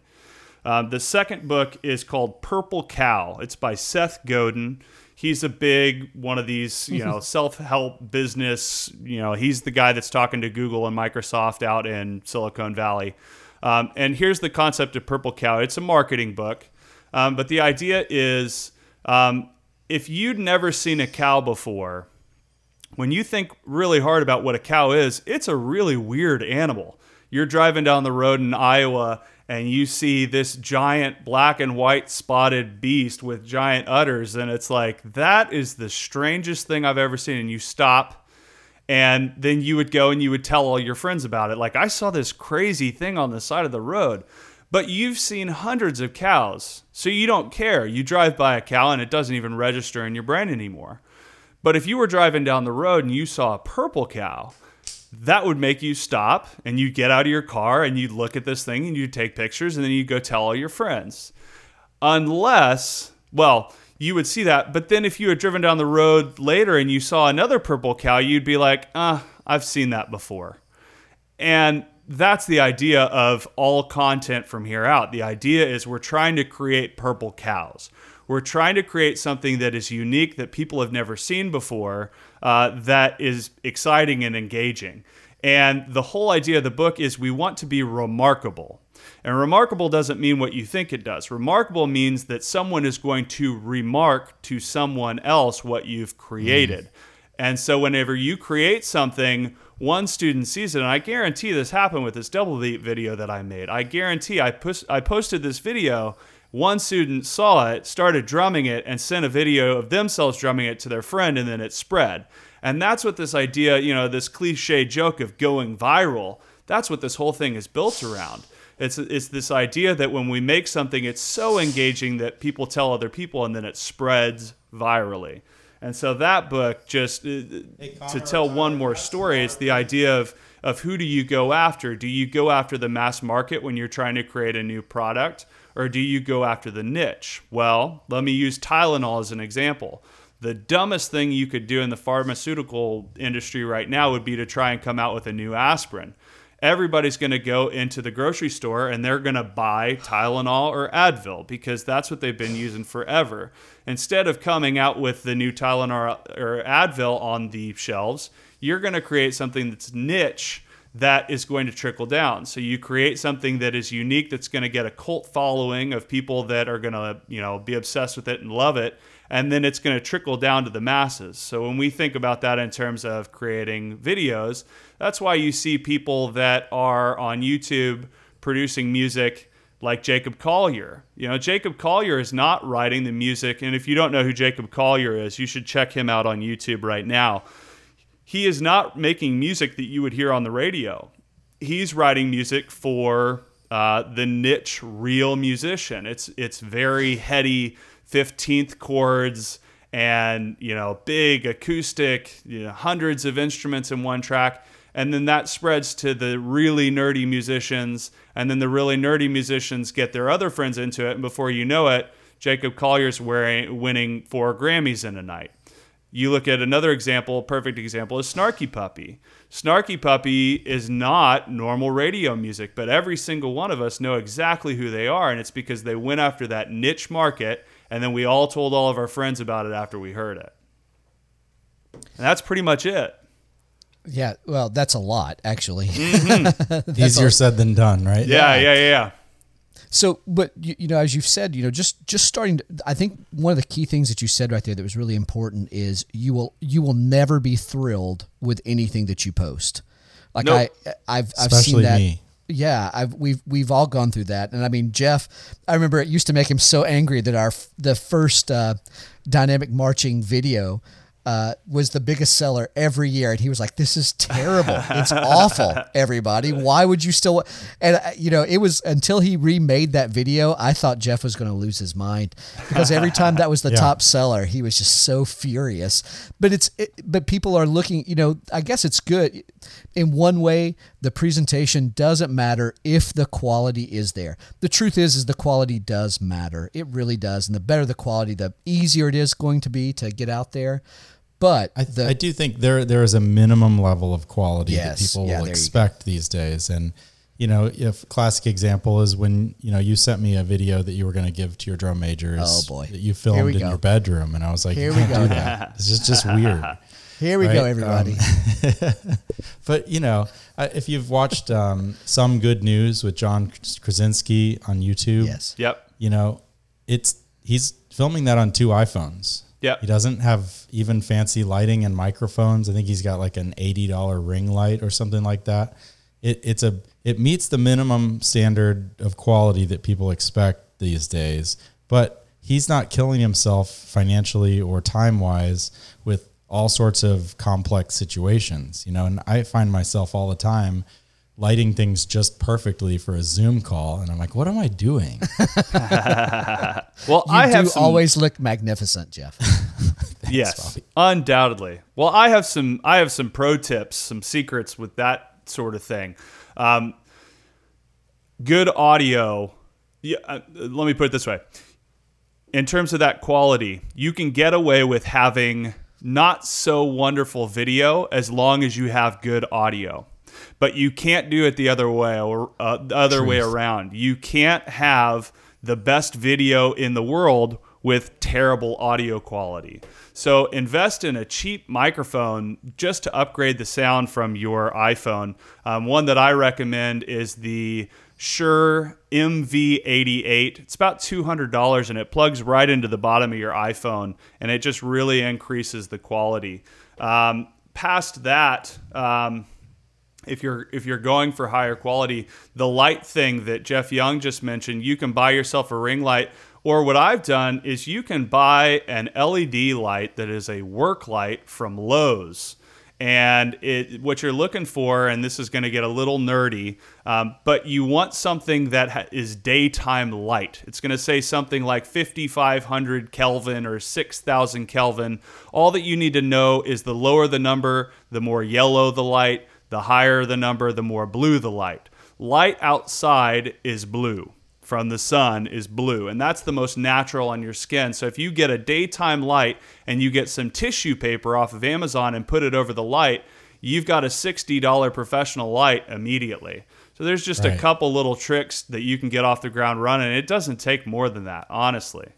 The second book is called Purple Cow. It's by Seth Godin. He's a big one of these, you know, self-help business. You know, he's the guy that's talking to Google and Microsoft out in Silicon Valley. And here's the concept of Purple Cow. It's a marketing book. But the idea is, if you'd never seen a cow before, when you think really hard about what a cow is, it's a really weird animal. You're driving down the road in Iowa and you see this giant black and white spotted beast with giant udders. And it's like, that is the strangest thing I've ever seen. And you stop, and then you would go and you would tell all your friends about it. Like, I saw this crazy thing on the side of the road. But you've seen hundreds of cows, so you don't care. You drive by a cow and it doesn't even register in your brain anymore. But if you were driving down the road and you saw a purple cow, that would make you stop, and you'd get out of your car and you'd look at this thing and you'd take pictures, and then you'd go tell all your friends. Unless, well, you would see that. But then if you had driven down the road later and you saw another purple cow, you'd be like, I've seen that before. And that's the idea of all content from here out. The idea is, we're trying to create purple cows. We're trying to create something that is unique, that people have never seen before, that is exciting and engaging. And the whole idea of the book is, we want to be remarkable. And remarkable doesn't mean what you think it does. Remarkable means that someone is going to remark to someone else what you've created. And so whenever you create something, one student sees it, and I guarantee this happened with this double beat video that I made. I guarantee I posted this video, one student saw it, started drumming it, and sent a video of themselves drumming it to their friend, and then it spread. And that's what this idea, you know, this cliche joke of going viral, that's what this whole thing is built around. It's this idea that when we make something, it's so engaging that people tell other people, and then it spreads virally. And so that book, just to tell one more story, it's the idea of who do you go after? Do you go after the mass market when you're trying to create a new product, or do you go after the niche? Well, let me use Tylenol as an example. The dumbest thing you could do in the pharmaceutical industry right now would be to try and come out with a new aspirin. Everybody's going to go into the grocery store and they're going to buy Tylenol or Advil because that's what they've been using forever. Instead of coming out with the new Tylenol or Advil on the shelves, you're going to create something that's niche that is going to trickle down. So you create something that is unique, that's going to get a cult following of people that are going to, you know, be obsessed with it and love it. And then it's going to trickle down to the masses. So when we think about that in terms of creating videos, that's why you see people that are on YouTube producing music like Jacob Collier. You know, Jacob Collier is not writing the music. And if you don't know who Jacob Collier is, you should check him out on YouTube right now. He is not making music that you would hear on the radio. He's writing music for the niche real musician. It's very heady 15th chords and, you know, big acoustic, you know, hundreds of instruments in one track. And then that spreads to the really nerdy musicians. And then the really nerdy musicians get their other friends into it. And before you know it, Jacob Collier's winning 4 Grammys in a night. You look at another example, perfect example, is Snarky Puppy. Snarky Puppy is not normal radio music, but every single one of us know exactly who they are. And it's because they went after that niche market. And then we all told all of our friends about it after we heard it. And that's pretty much it. Yeah, well, that's a lot, actually. Mm-hmm. Easier said than done, right? Yeah. So, but, you know, as you've said, you know, just starting to, I think one of the key things that you said right there that was really important is you will never be thrilled with anything that you post. Like nope. I've seen that. Me. Yeah, we've all gone through that. And I mean, Jeff, I remember it used to make him so angry that the first dynamic marching video was the biggest seller every year. And he was like, this is terrible. It's awful, everybody. Why would you still? And, you know, it was until he remade that video, I thought Jeff was going to lose his mind because every time that was the top seller, he was just so furious. But but people are looking, you know, I guess it's good. In one way, the presentation doesn't matter if the quality is there. The truth is the quality does matter. It really does. And the better the quality, the easier it is going to be to get out there. But I do think there is a minimum level of quality that people will expect these days. And, you know, if classic example is when, you know, you sent me a video that you were going to give to your drum majors that you filmed in your bedroom. And I was like, do that. It's just weird. Here we go, everybody. But, you know, if you've watched Some Good News with John Krasinski on YouTube, you know, he's filming that on 2 iPhones. Yeah. He doesn't have even fancy lighting and microphones. I think he's got like an $80 ring light or something like that. It meets the minimum standard of quality that people expect these days, but he's not killing himself financially or time-wise with all sorts of complex situations, you know, and I find myself all the time lighting things just perfectly for a Zoom call. And I'm like, what am I doing? Well, always look magnificent, Jeff. Thanks, yes, Bobby. Undoubtedly. Well, I have some pro tips, some secrets with that sort of thing. Good audio. Yeah, let me put it this way. In terms of that quality, you can get away with having not so wonderful video as long as you have good audio. But you can't do it the other way or way around. You can't have the best video in the world with terrible audio quality. So invest in a cheap microphone just to upgrade the sound from your iPhone. One that I recommend is the Shure MV88. It's about $200 and it plugs right into the bottom of your iPhone and it just really increases the quality. Past that, If you're going for higher quality, the light thing that Jeff Young just mentioned, you can buy yourself a ring light. Or what I've done is you can buy an LED light that is a work light from Lowe's. And what you're looking for, and this is going to get a little nerdy, but you want something that is daytime light. It's going to say something like 5,500 Kelvin or 6,000 Kelvin. All that you need to know is the lower the number, the more yellow the light. The higher the number, the more blue the light. Light outside is blue, from the sun is blue, and that's the most natural on your skin. So if you get a daytime light and you get some tissue paper off of Amazon and put it over the light, you've got a $60 professional light immediately. So there's just a couple little tricks that you can get off the ground running. It doesn't take more than that, honestly.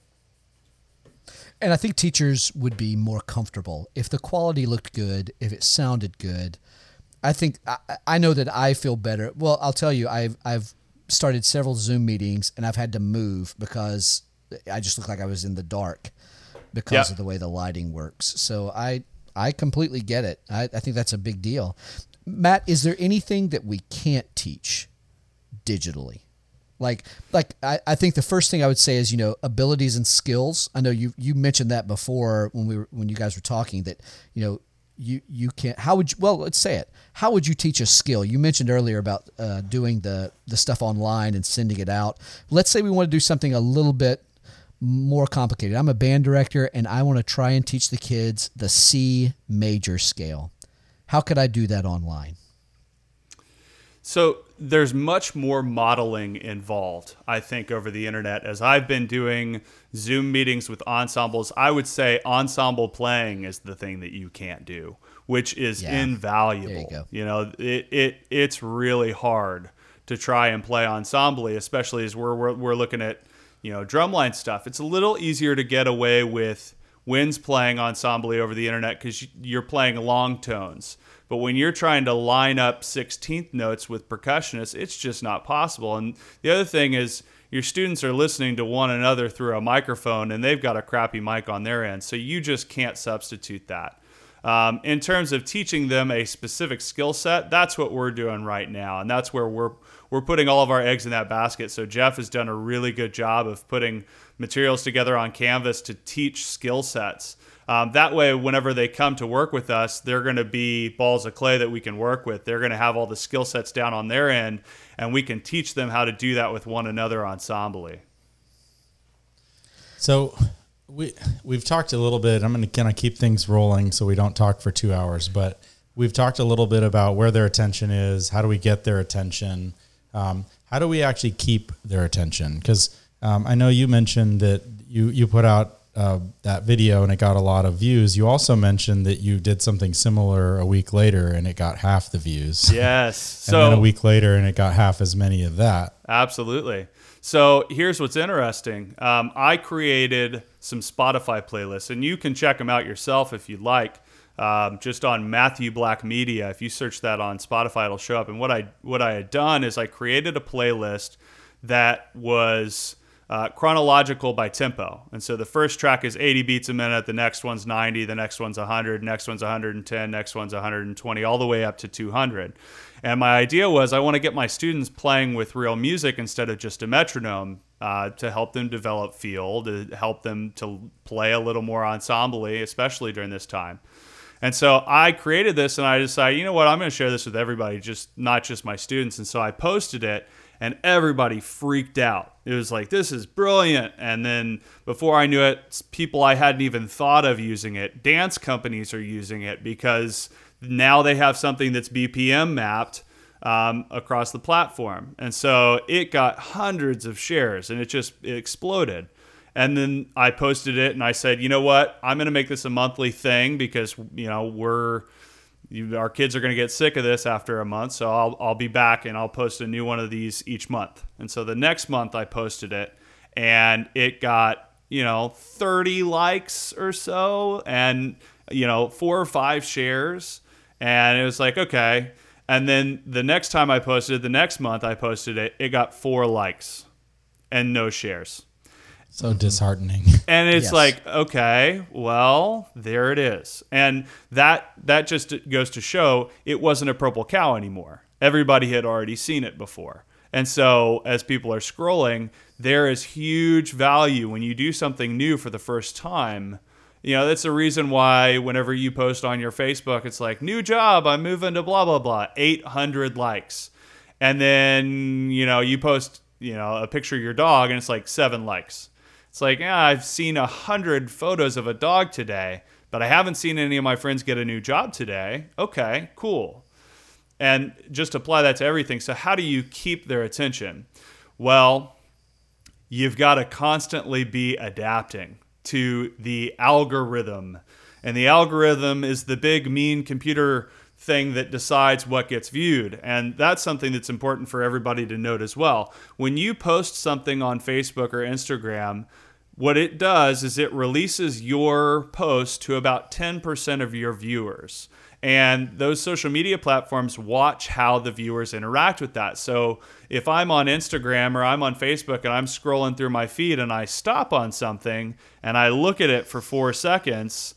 And I think teachers would be more comfortable if the quality looked good, if it sounded good. I think I know that I feel better. Well, I'll tell you, I've started several Zoom meetings and I've had to move because I just looked like I was in the dark because of the way the lighting works. So I completely get it. I think that's a big deal. Matt, is there anything that we can't teach digitally? Like I think the first thing I would say is, you know, abilities and skills. I know you mentioned that before when you guys were talking that, you know, you can't, how would you, well, let's say it. How would you teach a skill? You mentioned earlier about doing the stuff online and sending it out. Let's say we want to do something a little bit more complicated. I'm a band director and I want to try and teach the kids the C major scale. How could I do that online? So there's much more modeling involved, I think, over the internet. As I've been doing Zoom meetings with ensembles, I would say ensemble playing is the thing that you can't do, which is invaluable. There you go. You know, it's really hard to try and play ensemble, especially as we're looking at, you know, drumline stuff. It's a little easier to get away with when's playing ensemble over the internet because you're playing long tones. But when you're trying to line up 16th notes with percussionists, it's just not possible. And the other thing is your students are listening to one another through a microphone and they've got a crappy mic on their end. So you just can't substitute that. In terms of teaching them a specific skill set, that's what we're doing right now. And that's where we're putting all of our eggs in that basket. So Jeff has done a really good job of putting materials together on Canvas to teach skill sets. That way, whenever they come to work with us, they're going to be balls of clay that we can work with. They're going to have all the skill sets down on their end, and we can teach them how to do that with one another ensemble-y. So we've talked a little bit. I'm going to kind of keep things rolling so we don't talk for 2 hours, but we've talked a little bit about where their attention is, how do we get their attention, how do we actually keep their attention? Because I know you mentioned that you put out that video and it got a lot of views. You also mentioned that you did something similar a week later and it got half the views. Yes. And so then a week later and it got half as many of that. Absolutely. So here's what's interesting. I created some Spotify playlists and you can check them out yourself if you'd like, just on Matthew Black Media. If you search that on Spotify, it'll show up. And what I had done is I created a playlist that was chronological by tempo. And so the first track is 80 beats a minute, the next one's 90, the next one's 100, next one's 110, next one's 120, all the way up to 200. And my idea was I want to get my students playing with real music instead of just a metronome to help them develop feel, to help them to play a little more ensemble-y, especially during this time. And so I created this and I decided, you know what, I'm going to share this with everybody, just not just my students. And so I posted it. And everybody freaked out. It was like, this is brilliant. And then before I knew it, people I hadn't even thought of using it, dance companies are using it because now they have something that's BPM mapped across the platform. And so it got hundreds of shares and it exploded. And then I posted it and I said, you know what? I'm going to make this a monthly thing because, you know, our kids are going to get sick of this after a month, so I'll be back and I'll post a new one of these each month. And so the next month I posted it and it got, you know, 30 likes or so and, you know, 4 or 5 shares. And it was like, okay. And then the next time I posted it, the next month I posted it, it got 4 likes and no shares. So disheartening. And it's like, okay, well, there it is. And that just goes to show it wasn't a purple cow anymore. Everybody had already seen it before. And so as people are scrolling, there is huge value when you do something new for the first time. You know, that's the reason why whenever you post on your Facebook, it's like, new job, I'm moving to blah, blah, blah, 800 likes. And then, you know, you post, you know, a picture of your dog and it's like 7 likes. It's like, yeah, I've seen 100 photos of a dog today, but I haven't seen any of my friends get a new job today. Okay, cool. And just apply that to everything. So how do you keep their attention? Well, you've got to constantly be adapting to the algorithm. And the algorithm is the big mean computer thing that decides what gets viewed. And that's something that's important for everybody to note as well. When you post something on Facebook or Instagram, what it does is it releases your post to about 10% of your viewers. And those social media platforms watch how the viewers interact with that. So if I'm on Instagram or I'm on Facebook and I'm scrolling through my feed and I stop on something and I look at it for 4 seconds,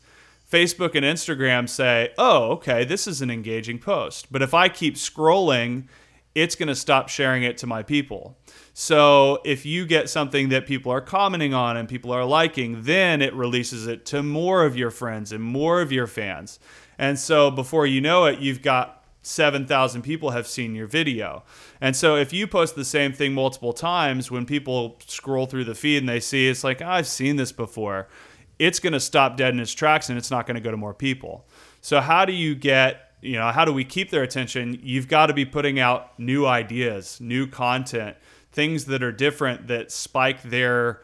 Facebook and Instagram say, oh, okay, this is an engaging post. But if I keep scrolling, it's going to stop sharing it to my people. So if you get something that people are commenting on and people are liking, then it releases it to more of your friends and more of your fans. And so before you know it, you've got 7,000 people have seen your video. And so if you post the same thing multiple times, when people scroll through the feed and they see it's like, oh, I've seen this before, it's going to stop dead in its tracks and it's not going to go to more people. So how do you get, you know, how do we keep their attention? You've got to be putting out new ideas, new content, things that are different that spike their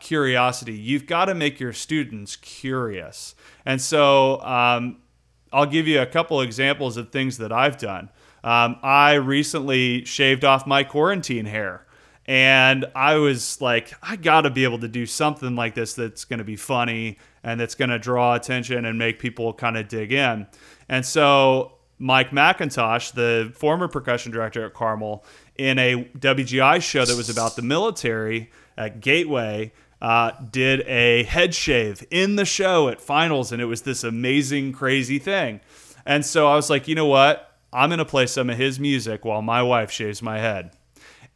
curiosity. You've got to make your students curious. And so I'll give you a couple examples of things that I've done. I recently shaved off my quarantine hair. And I was like, I got to be able to do something like this that's going to be funny and that's going to draw attention and make people kind of dig in. And so Mike McIntosh, the former percussion director at Carmel, in a WGI show that was about the military at Gateway, did a head shave in the show at finals. And it was this amazing, crazy thing. And so I was like, you know what? I'm going to play some of his music while my wife shaves my head.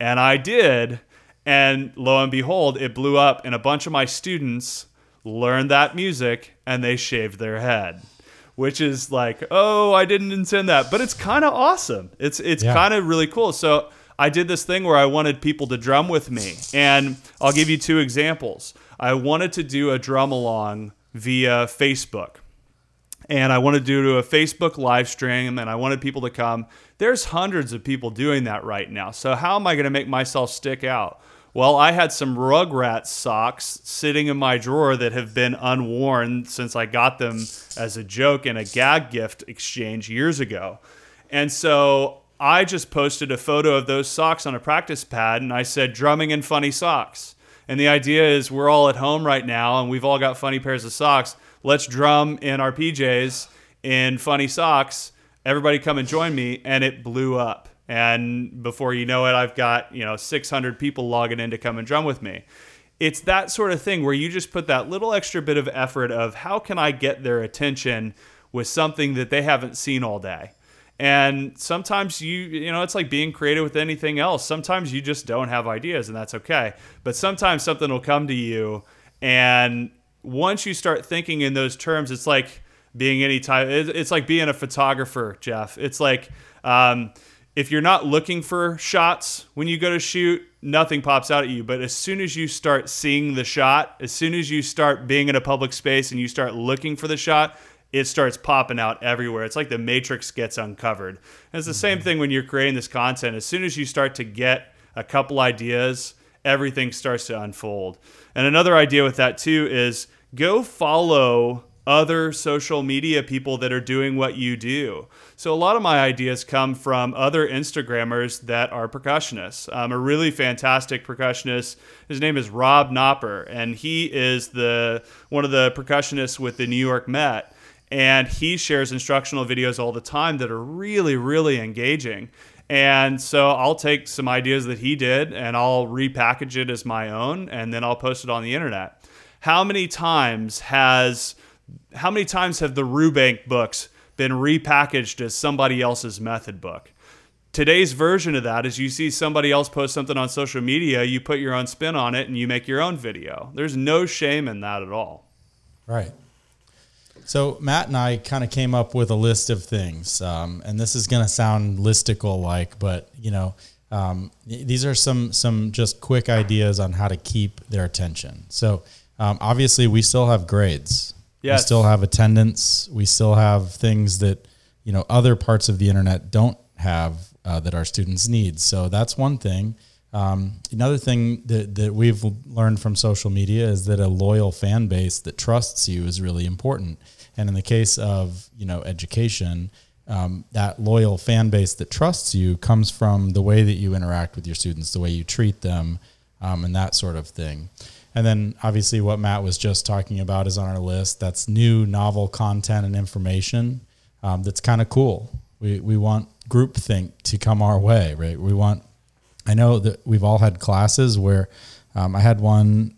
And I did. And lo and behold, it blew up. And a bunch of my students learned that music and they shaved their head. Which is like, oh, I didn't intend that. But it's kind of awesome. It's kind of really cool. So I did this thing where I wanted people to drum with me. And I'll give you two examples. I wanted to do a drum along via Facebook. And I wanted to do a Facebook live stream. And I wanted people to come. There's hundreds of people doing that right now. So how am I going to make myself stick out? Well, I had some Rugrats socks sitting in my drawer that have been unworn since I got them as a joke in a gag gift exchange years ago. And so I just posted a photo of those socks on a practice pad and I said, drumming in funny socks. And the idea is we're all at home right now and we've all got funny pairs of socks. Let's drum in our PJs in funny socks. Everybody come and join me. And it blew up. And before you know it, I've got, 600 people logging in to come and drum with me. It's that sort of thing where you just put that little extra bit of effort of how can I get their attention with something that they haven't seen all day. And sometimes you it's like being creative with anything else. Sometimes you just don't have ideas and that's okay. But sometimes something will come to you. And once you start thinking in those terms, it's like being any type. It's like being a photographer, Jeff. It's like, if you're not looking for shots when you go to shoot, nothing pops out at you. But as soon as you start seeing the shot, as soon as you start being in a public space and you start looking for the shot, it starts popping out everywhere. It's like the matrix gets uncovered. And it's the same thing when you're creating this content. As soon as you start to get a couple ideas, everything starts to unfold. And another idea with that too is go follow other social media people that are doing what you do. So a lot of my ideas come from other Instagrammers that are percussionists. A really fantastic percussionist, his name is Rob Knopper, and he is one of the percussionists with the New York Met. And he shares instructional videos all the time that are really, really engaging. And so I'll take some ideas that he did and I'll repackage it as my own, and then I'll post it on the internet. How many times have the Rubank books been repackaged as somebody else's method book? Today's version of that is you see somebody else post something on social media, you put your own spin on it, and you make your own video. There's no shame in that at all. Right. So Matt and I kind of came up with a list of things, and this is going to sound listicle-like, but these are some just quick ideas on how to keep their attention. So obviously we still have grades. Yes. We still have attendance. We still have things that, other parts of the internet don't have that our students need. So that's one thing. Another thing that we've learned from social media is that a loyal fan base that trusts you is really important. And in the case of, education, that loyal fan base that trusts you comes from the way that you interact with your students, the way you treat them, and that sort of thing. And then obviously what Matt was just talking about is on our list. That's new, novel content and information that's kind of cool. We want groupthink to come our way, right? I know that we've all had classes where I had one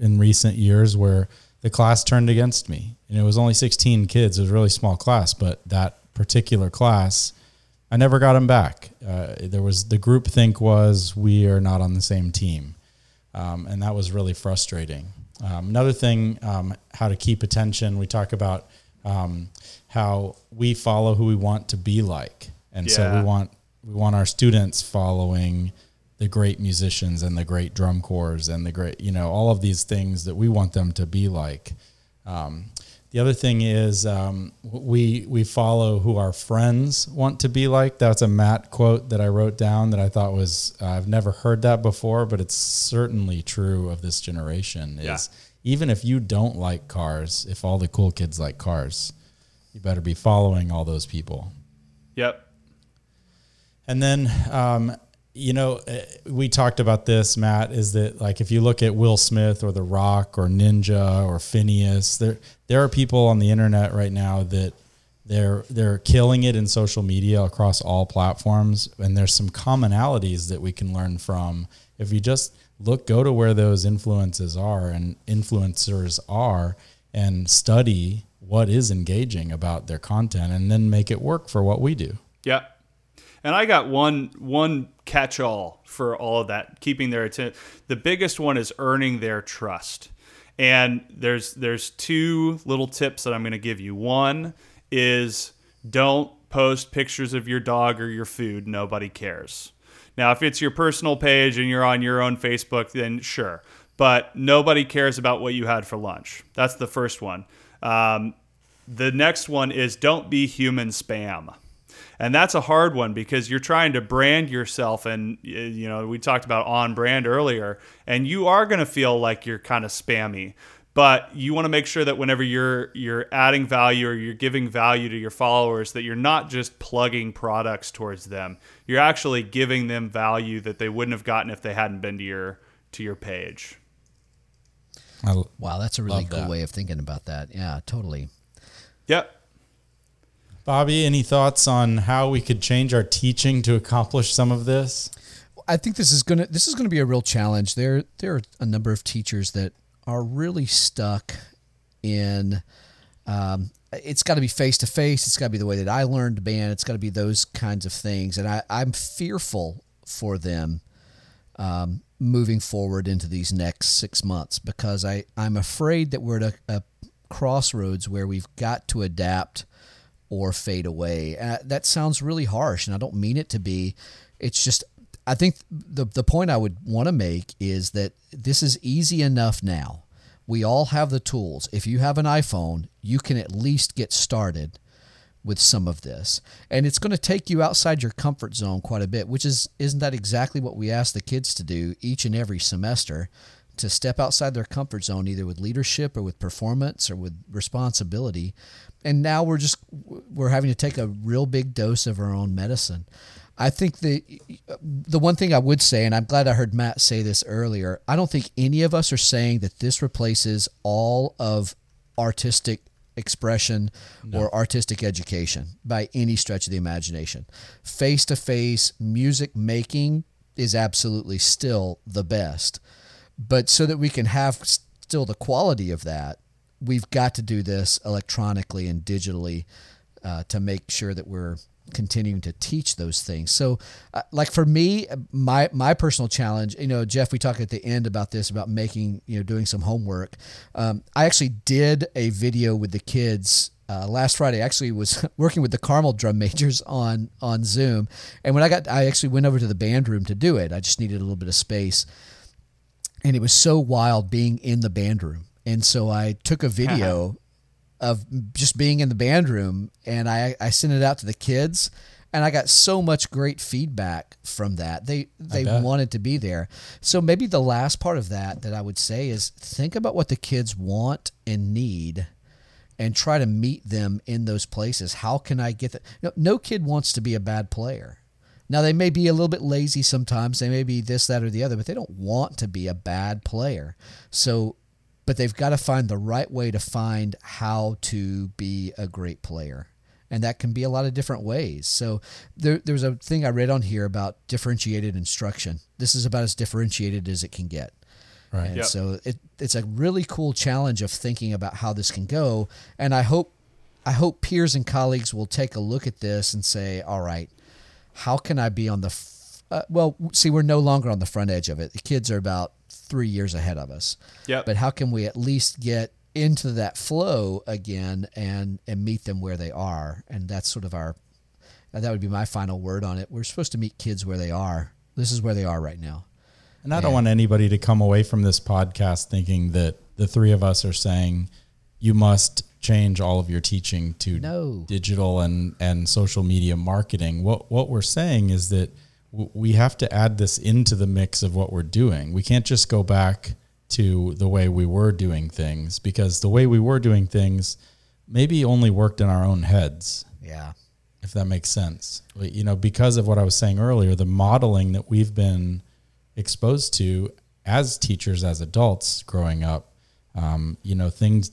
in recent years where the class turned against me. And it was only 16 kids. It was a really small class, but that particular class, I never got him back. There was the group think was we are not on the same team. And that was really frustrating. Another thing, how to keep attention. We talk about how we follow who we want to be like. And so we want our students following the great musicians and the great drum corps and the great, you know, all of these things that we want them to be like. The other thing is we follow who our friends want to be like. That's a Matt quote that I wrote down that I thought was, I've never heard that before, but it's certainly true of this generation. Is even if you don't like cars, if all the cool kids like cars, you better be following all those people. Yep. And then, you know, we talked about this, Matt, is that like if you look at Will Smith or The Rock or Ninja or Phineas, there are people on the internet right now that they're killing it in social media across all platforms. And there's some commonalities that we can learn from if you just go to where those influences are and influencers are and study what is engaging about their content and then make it work for what we do. Yeah. And I got one catch-all for all of that, keeping their attention. The biggest one is earning their trust. And there's two little tips that I'm going to give you. One is don't post pictures of your dog or your food. Nobody cares. Now, if it's your personal page and you're on your own Facebook, then sure. But nobody cares about what you had for lunch. That's the first one. The next one is don't be human spam. And that's a hard one because you're trying to brand yourself. And, you know, we talked about on brand earlier, and you are going to feel like you're kind of spammy, but you want to make sure that whenever you're adding value or you're giving value to your followers, that you're not just plugging products towards them. You're actually giving them value that they wouldn't have gotten if they hadn't been to your page. Wow. That's a really cool way of thinking about that. Yeah, totally. Yep. Bobby, any thoughts on how we could change our teaching to accomplish some of this? I think this is gonna be a real challenge. There are a number of teachers that are really stuck in. It's got to be face to face. It's got to be the way that I learned to band. It's got to be those kinds of things, and I'm fearful for them moving forward into these next 6 months because I'm afraid that we're at a crossroads where we've got to adapt or fade away. That sounds really harsh, and I don't mean it to be. It's just, I think the point I would want to make is that this is easy enough now. We all have the tools. If you have an iPhone, you can at least get started with some of this. And it's going to take you outside your comfort zone quite a bit, which isn't that exactly what we ask the kids to do each and every semester, to step outside their comfort zone, either with leadership or with performance or with responsibility. And now we're having to take a real big dose of our own medicine. I think the one thing I would say, and I'm glad I heard Matt say this earlier, I don't think any of us are saying that this replaces all of artistic expression or artistic education by any stretch of the imagination. Face-to-face music making is absolutely still the best. But so that we can have still the quality of that, we've got to do this electronically and digitally to make sure that we're continuing to teach those things. So like for me, my personal challenge, you know, Jeff, we talked at the end about this, about making, you know, doing some homework. I actually did a video with the kids last Friday. Actually was working with the Carmel drum majors on Zoom. And when I actually went over to the band room to do it. I just needed a little bit of space. And it was so wild being in the band room. And so I took a video of just being in the band room, and I sent it out to the kids, and I got so much great feedback from that. They wanted to be there. So maybe the last part of that I would say is think about what the kids want and need and try to meet them in those places. How can I get that? No kid wants to be a bad player. Now, they may be a little bit lazy sometimes. They may be this, that, or the other, but they don't want to be a bad player. So, but they've got to find the right way to find how to be a great player. And that can be a lot of different ways. So there's a thing I read on here about differentiated instruction. This is about as differentiated as it can get. Right. And so it's a really cool challenge of thinking about how this can go. And I hope peers and colleagues will take a look at this and say, all right, how can I be on the, well, see, we're no longer on the front edge of it. The kids are about 3 years ahead of us. Yep. But how can we at least get into that flow again and meet them where they are? And that's sort of our, that would be my final word on it. We're supposed to meet kids where they are. This is where they are right now. And I don't want anybody to come away from this podcast thinking that the three of us are saying you must change all of your teaching to digital and social media marketing. What we're saying is that we have to add this into the mix of what we're doing. We can't just go back to the way we were doing things, because the way we were doing things maybe only worked in our own heads. Yeah. If that makes sense. You know, because of what I was saying earlier, the modeling that we've been exposed to as teachers, as adults growing up, you know, things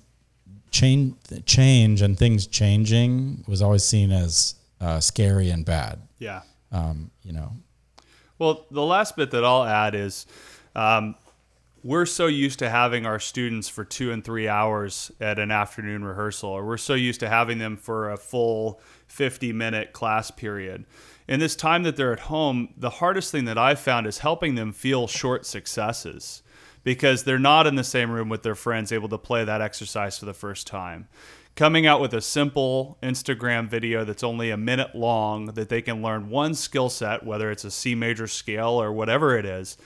change and things changing was always seen as scary and bad. Yeah. You know, well, the last bit that I'll add is, we're so used to having our students for 2 and 3 hours at an afternoon rehearsal, or we're so used to having them for a full 50-minute class period. In this time that they're at home, the hardest thing that I've found is helping them feel short successes, because they're not in the same room with their friends able to play that exercise for the first time. Coming out with a simple Instagram video that's only a minute long that they can learn one skill set, whether it's a C major scale or whatever it is,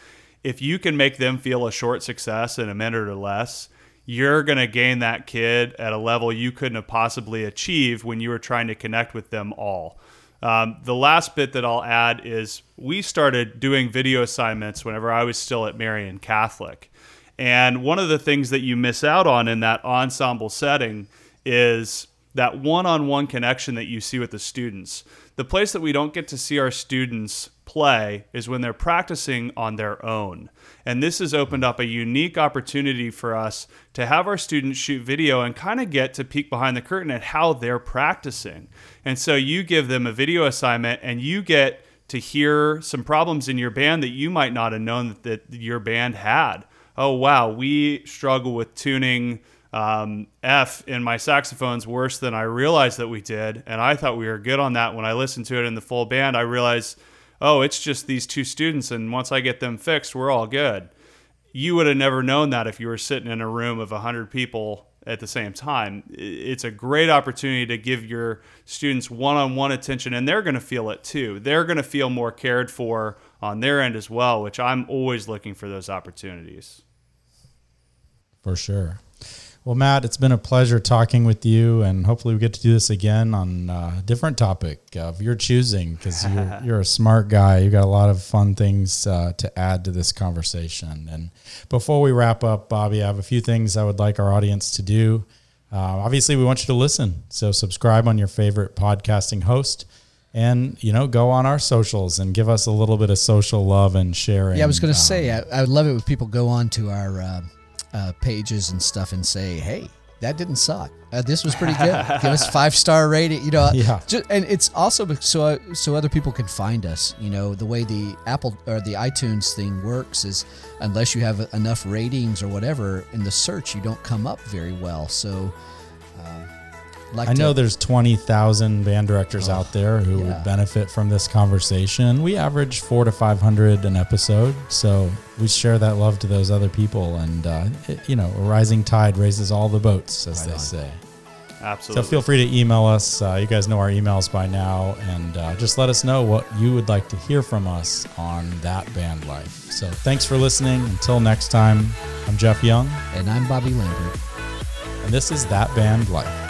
if you can make them feel a short success in a minute or less, you're going to gain that kid at a level you couldn't have possibly achieved when you were trying to connect with them all. The last bit that I'll add is we started doing video assignments whenever I was still at Marian Catholic. And one of the things that you miss out on in that ensemble setting is that one-on-one connection that you see with the students. The place that we don't get to see our students play is when they're practicing on their own. And this has opened up a unique opportunity for us to have our students shoot video and kind of get to peek behind the curtain at how they're practicing. And so you give them a video assignment and you get to hear some problems in your band that you might not have known that your band had. Oh, wow, we struggle with tuning F in my saxophones worse than I realized that we did. And I thought we were good on that. When I listened to it in the full band, I realized, oh, it's just these two students. And once I get them fixed, we're all good. You would have never known that if you were sitting in a room of 100 people at the same time. It's a great opportunity to give your students one-on-one attention, and they're going to feel it too. They're going to feel more cared for on their end as well, which I'm always looking for those opportunities. For sure. Well, Matt, it's been a pleasure talking with you, and hopefully we get to do this again on a different topic of your choosing, because you're a smart guy. You got a lot of fun things to add to this conversation. And before we wrap up, Bobby, I have a few things I would like our audience to do. Obviously, we want you to listen. So subscribe on your favorite podcasting host. And, you know, go on our socials and give us a little bit of social love and sharing. Yeah, I was going to say, I would love it if people go on to our pages and stuff and say, hey, that didn't suck. This was pretty good. Give us 5-star rating, you know. Yeah. And it's also so other people can find us. You know, the way the Apple or the iTunes thing works is unless you have enough ratings or whatever in the search, you don't come up very well. So I know there's 20,000 band directors out there who would benefit from this conversation. We average 400 to 500 an episode, so we share that love to those other people. And, you know, a rising tide raises all the boats, as they say. Absolutely. So feel free to email us. You guys know our emails by now. And just let us know what you would like to hear from us on That Band Life. So thanks for listening. Until next time, I'm Jeff Young. And I'm Bobby Lambert. And this is That Band Life.